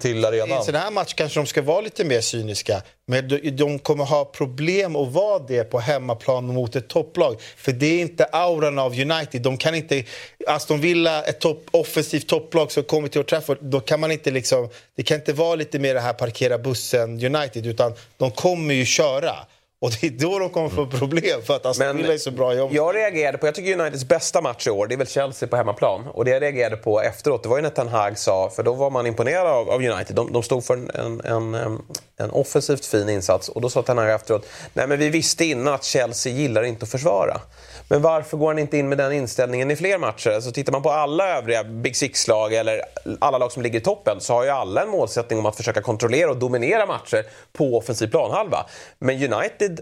till arenan. I sån här match kanske de ska vara lite mer cyniska. Men de kommer ha problem att vara det på hemmaplan mot ett topplag. För det är inte auran av United. De kan inte, Aston Villa, ett offensivt topplag som kommer till Old Trafford, då kan man inte liksom, det kan inte vara lite mer det här parkera bussen United, utan de kommer ju köra. Och det är då de kommer få problem för att Aston Villa är så bra jobb. Jag reagerade på, jag tycker Uniteds bästa match i år, det är väl Chelsea på hemmaplan. Och det jag reagerade på efteråt, det var ju när Ten Hag sa, för då var man imponerad av United. De stod för en offensivt fin insats. Och då sa Ten Hag efteråt, nej men vi visste innan att Chelsea gillar inte att försvara. Men varför går han inte in med den inställningen i fler matcher? Alltså tittar man på alla övriga Big Six-lag eller alla lag som ligger i toppen, så har ju alla en målsättning om att försöka kontrollera och dominera matcher på offensiv planhalva. Men United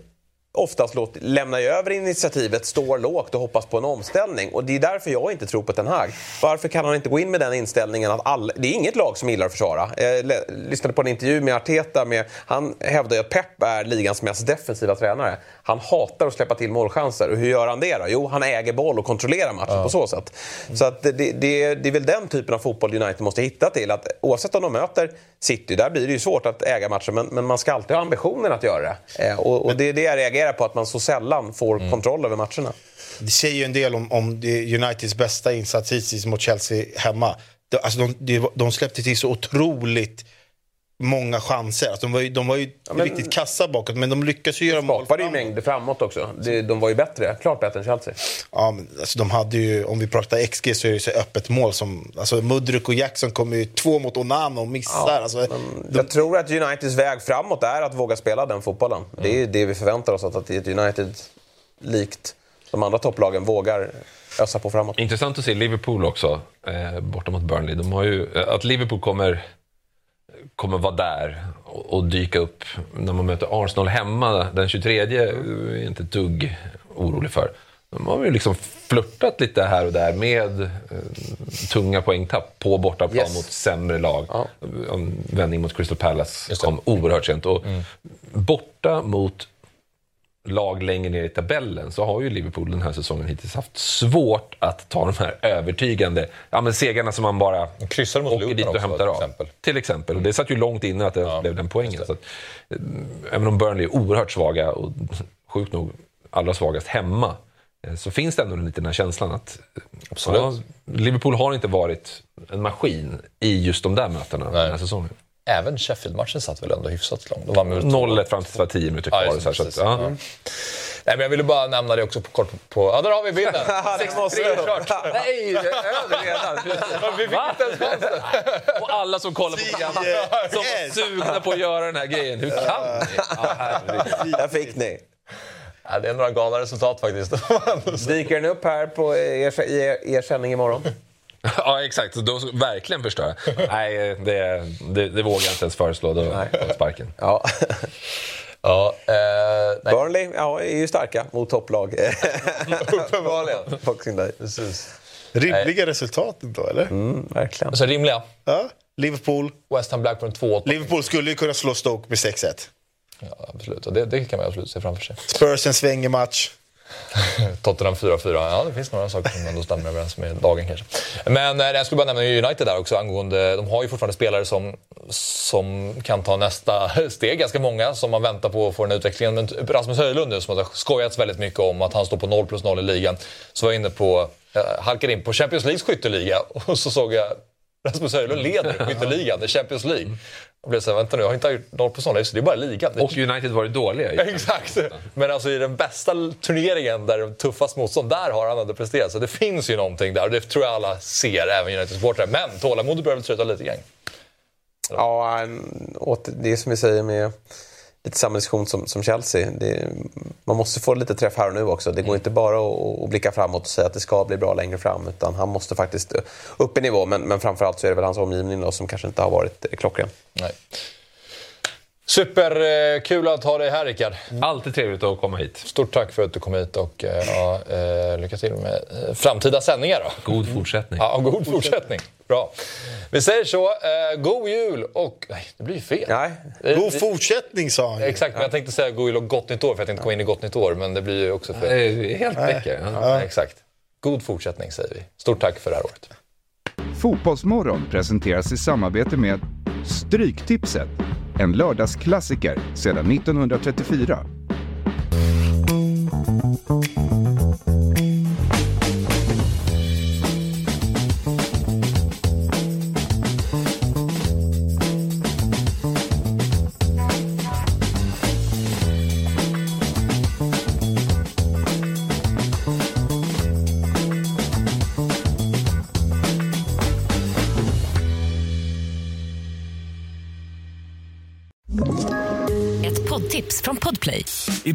oftast lämnar ju över initiativet, står lågt och hoppas på en omställning. Och det är därför jag inte tror på Ten Hag. Varför kan han inte gå in med den inställningen att det är inget lag som gillar att försvara? Jag lyssnade på en intervju med Arteta. Han hävdar ju att Pep är ligans mest defensiva tränare. Han hatar att släppa till målchanser. Och hur gör han det då? Jo, han äger boll och kontrollerar matchen på så sätt. Så att det är väl den typen av fotboll United måste hitta till. Att oavsett om de möter City, där blir det ju svårt att äga matchen. Men man ska alltid ha ambitionen att göra det. Och det är det jag reagerar på, att man så sällan får kontroll över matcherna. Det säger ju en del om Uniteds bästa insats hittills mot Chelsea hemma. Alltså de släppte till så otroligt många chanser. Alltså de var ju riktigt kassa bakåt, men de lyckades ju göra mål. De skapade ju mängder framåt också. De var ju bättre, klart bättre än Chelsea. Ja, men alltså de hade ju, om vi pratar XG så är det så öppet mål som, alltså Mudryk och Jackson kommer ju 2 mot Onana och missar. Ja, alltså, jag tror att Uniteds väg framåt är att våga spela den fotbollen. Mm. Det är det vi förväntar oss, att ett United likt de andra topplagen vågar ösa på framåt. Intressant att se Liverpool också, bortom mot Burnley. De har ju, att Liverpool kommer vara där och dyka upp när man möter Arsenal hemma den 23, är inte dugg orolig för. De har ju liksom flörtat lite här och där med tunga poängtapp på bortaplan mot sämre lag. Ja. Vändning mot Crystal Palace kom oerhört sent. Och borta mot lag längre ner i tabellen så har ju Liverpool den här säsongen hittills haft svårt att ta de här övertygande segarna som man bara kryssar mot Luton dit och hämtar av. Till exempel. Och det satt ju långt inne att det blev den poängen. Så att, även om Burnley är oerhört svaga och sjukt nog allra svagast hemma, så finns det ändå lite den här känslan att Liverpool har inte varit en maskin i just de där mötena den här säsongen. Även Sheffield-matchen satt väl ändå hyfsat långt. 0-1 fram till 10 minuter kvar. Nej, men jag ville bara nämna det också kort på... Ja, där har vi bilden. 6-3 kört. Nej, det är över redan. Vi fick inte ens chansen. Och alla som kollar på programmet som är sugna på att göra den här grejen. Hur kan ni? Där fick ni. Ja, det är några galna resultat faktiskt. Dyker den upp här på er sändning imorgon? Ja, exakt. Då verkligen förstör. Nej, det vågar jag inte ens föreslå. Då sparken. Ja. Burnley är ju starka mot topplag. Uppenbarligen. Boxing Day. Precis. Rimliga resultat då, eller? Mm, verkligen. Alltså rimliga. Ja. Liverpool. West Ham Blackburn 2-8. Liverpool skulle ju kunna slå Stoke med 6-1. Ja, absolut. Och det kan man absolut se framför sig. Spurs en sväng i match. Tottenham 4-4. Ja, det finns några saker som ändå stämmer överens med dagen kanske. Men jag skulle bara nämna United där också angående, de har ju fortfarande spelare som som kan ta nästa steg. Ganska många som man väntar på får den utvecklingen. Men Rasmus Höjlund nu, som har skojats väldigt mycket om att han står på 0+0 i ligan. Så var jag inne på, halkade in på Champions Leagues skytteliga och så såg jag Rasmus Höjlund leder skytteligan, det är Champions League. Jag blev så här, vänta nu, jag har inte gjort 0+0, så det är bara ligan. Och United var ju dåliga. Exakt, men alltså i den bästa turneringen där de tuffast motstånd, där har han underpresterat. Så det finns ju någonting där, och det tror jag alla ser, även United-sportare. Men tålamodet börjar väl tröta lite grann. Ja, det är som vi säger med lite samma diskussion som Chelsea. Man måste få lite träff här och nu också. Det går inte bara att blicka framåt och säga att det ska bli bra längre fram, utan han måste faktiskt upp i nivå. Men framförallt så är det väl hans omgivning då, som kanske inte har varit klockren. Nej. Superkul att ha dig här, Rickard. Alltid trevligt att komma hit. Stort tack för att du kom hit, och lycka till med framtida sändningar då. God fortsättning. Ja, god fortsättning. Bra. Vi säger så, god jul och... Nej, det blir fel. Nej. God fortsättning, sa han. Exakt, men jag tänkte säga god jul och gott nytt år, för jag tänkte komma in i gott nytt år, men det blir ju också fel. Helt mycket. Ja, exakt. God fortsättning, säger vi. Stort tack för det här året. Fotbollsmorgon presenteras i samarbete med Stryktipset. En lördagsklassiker sedan 1934. I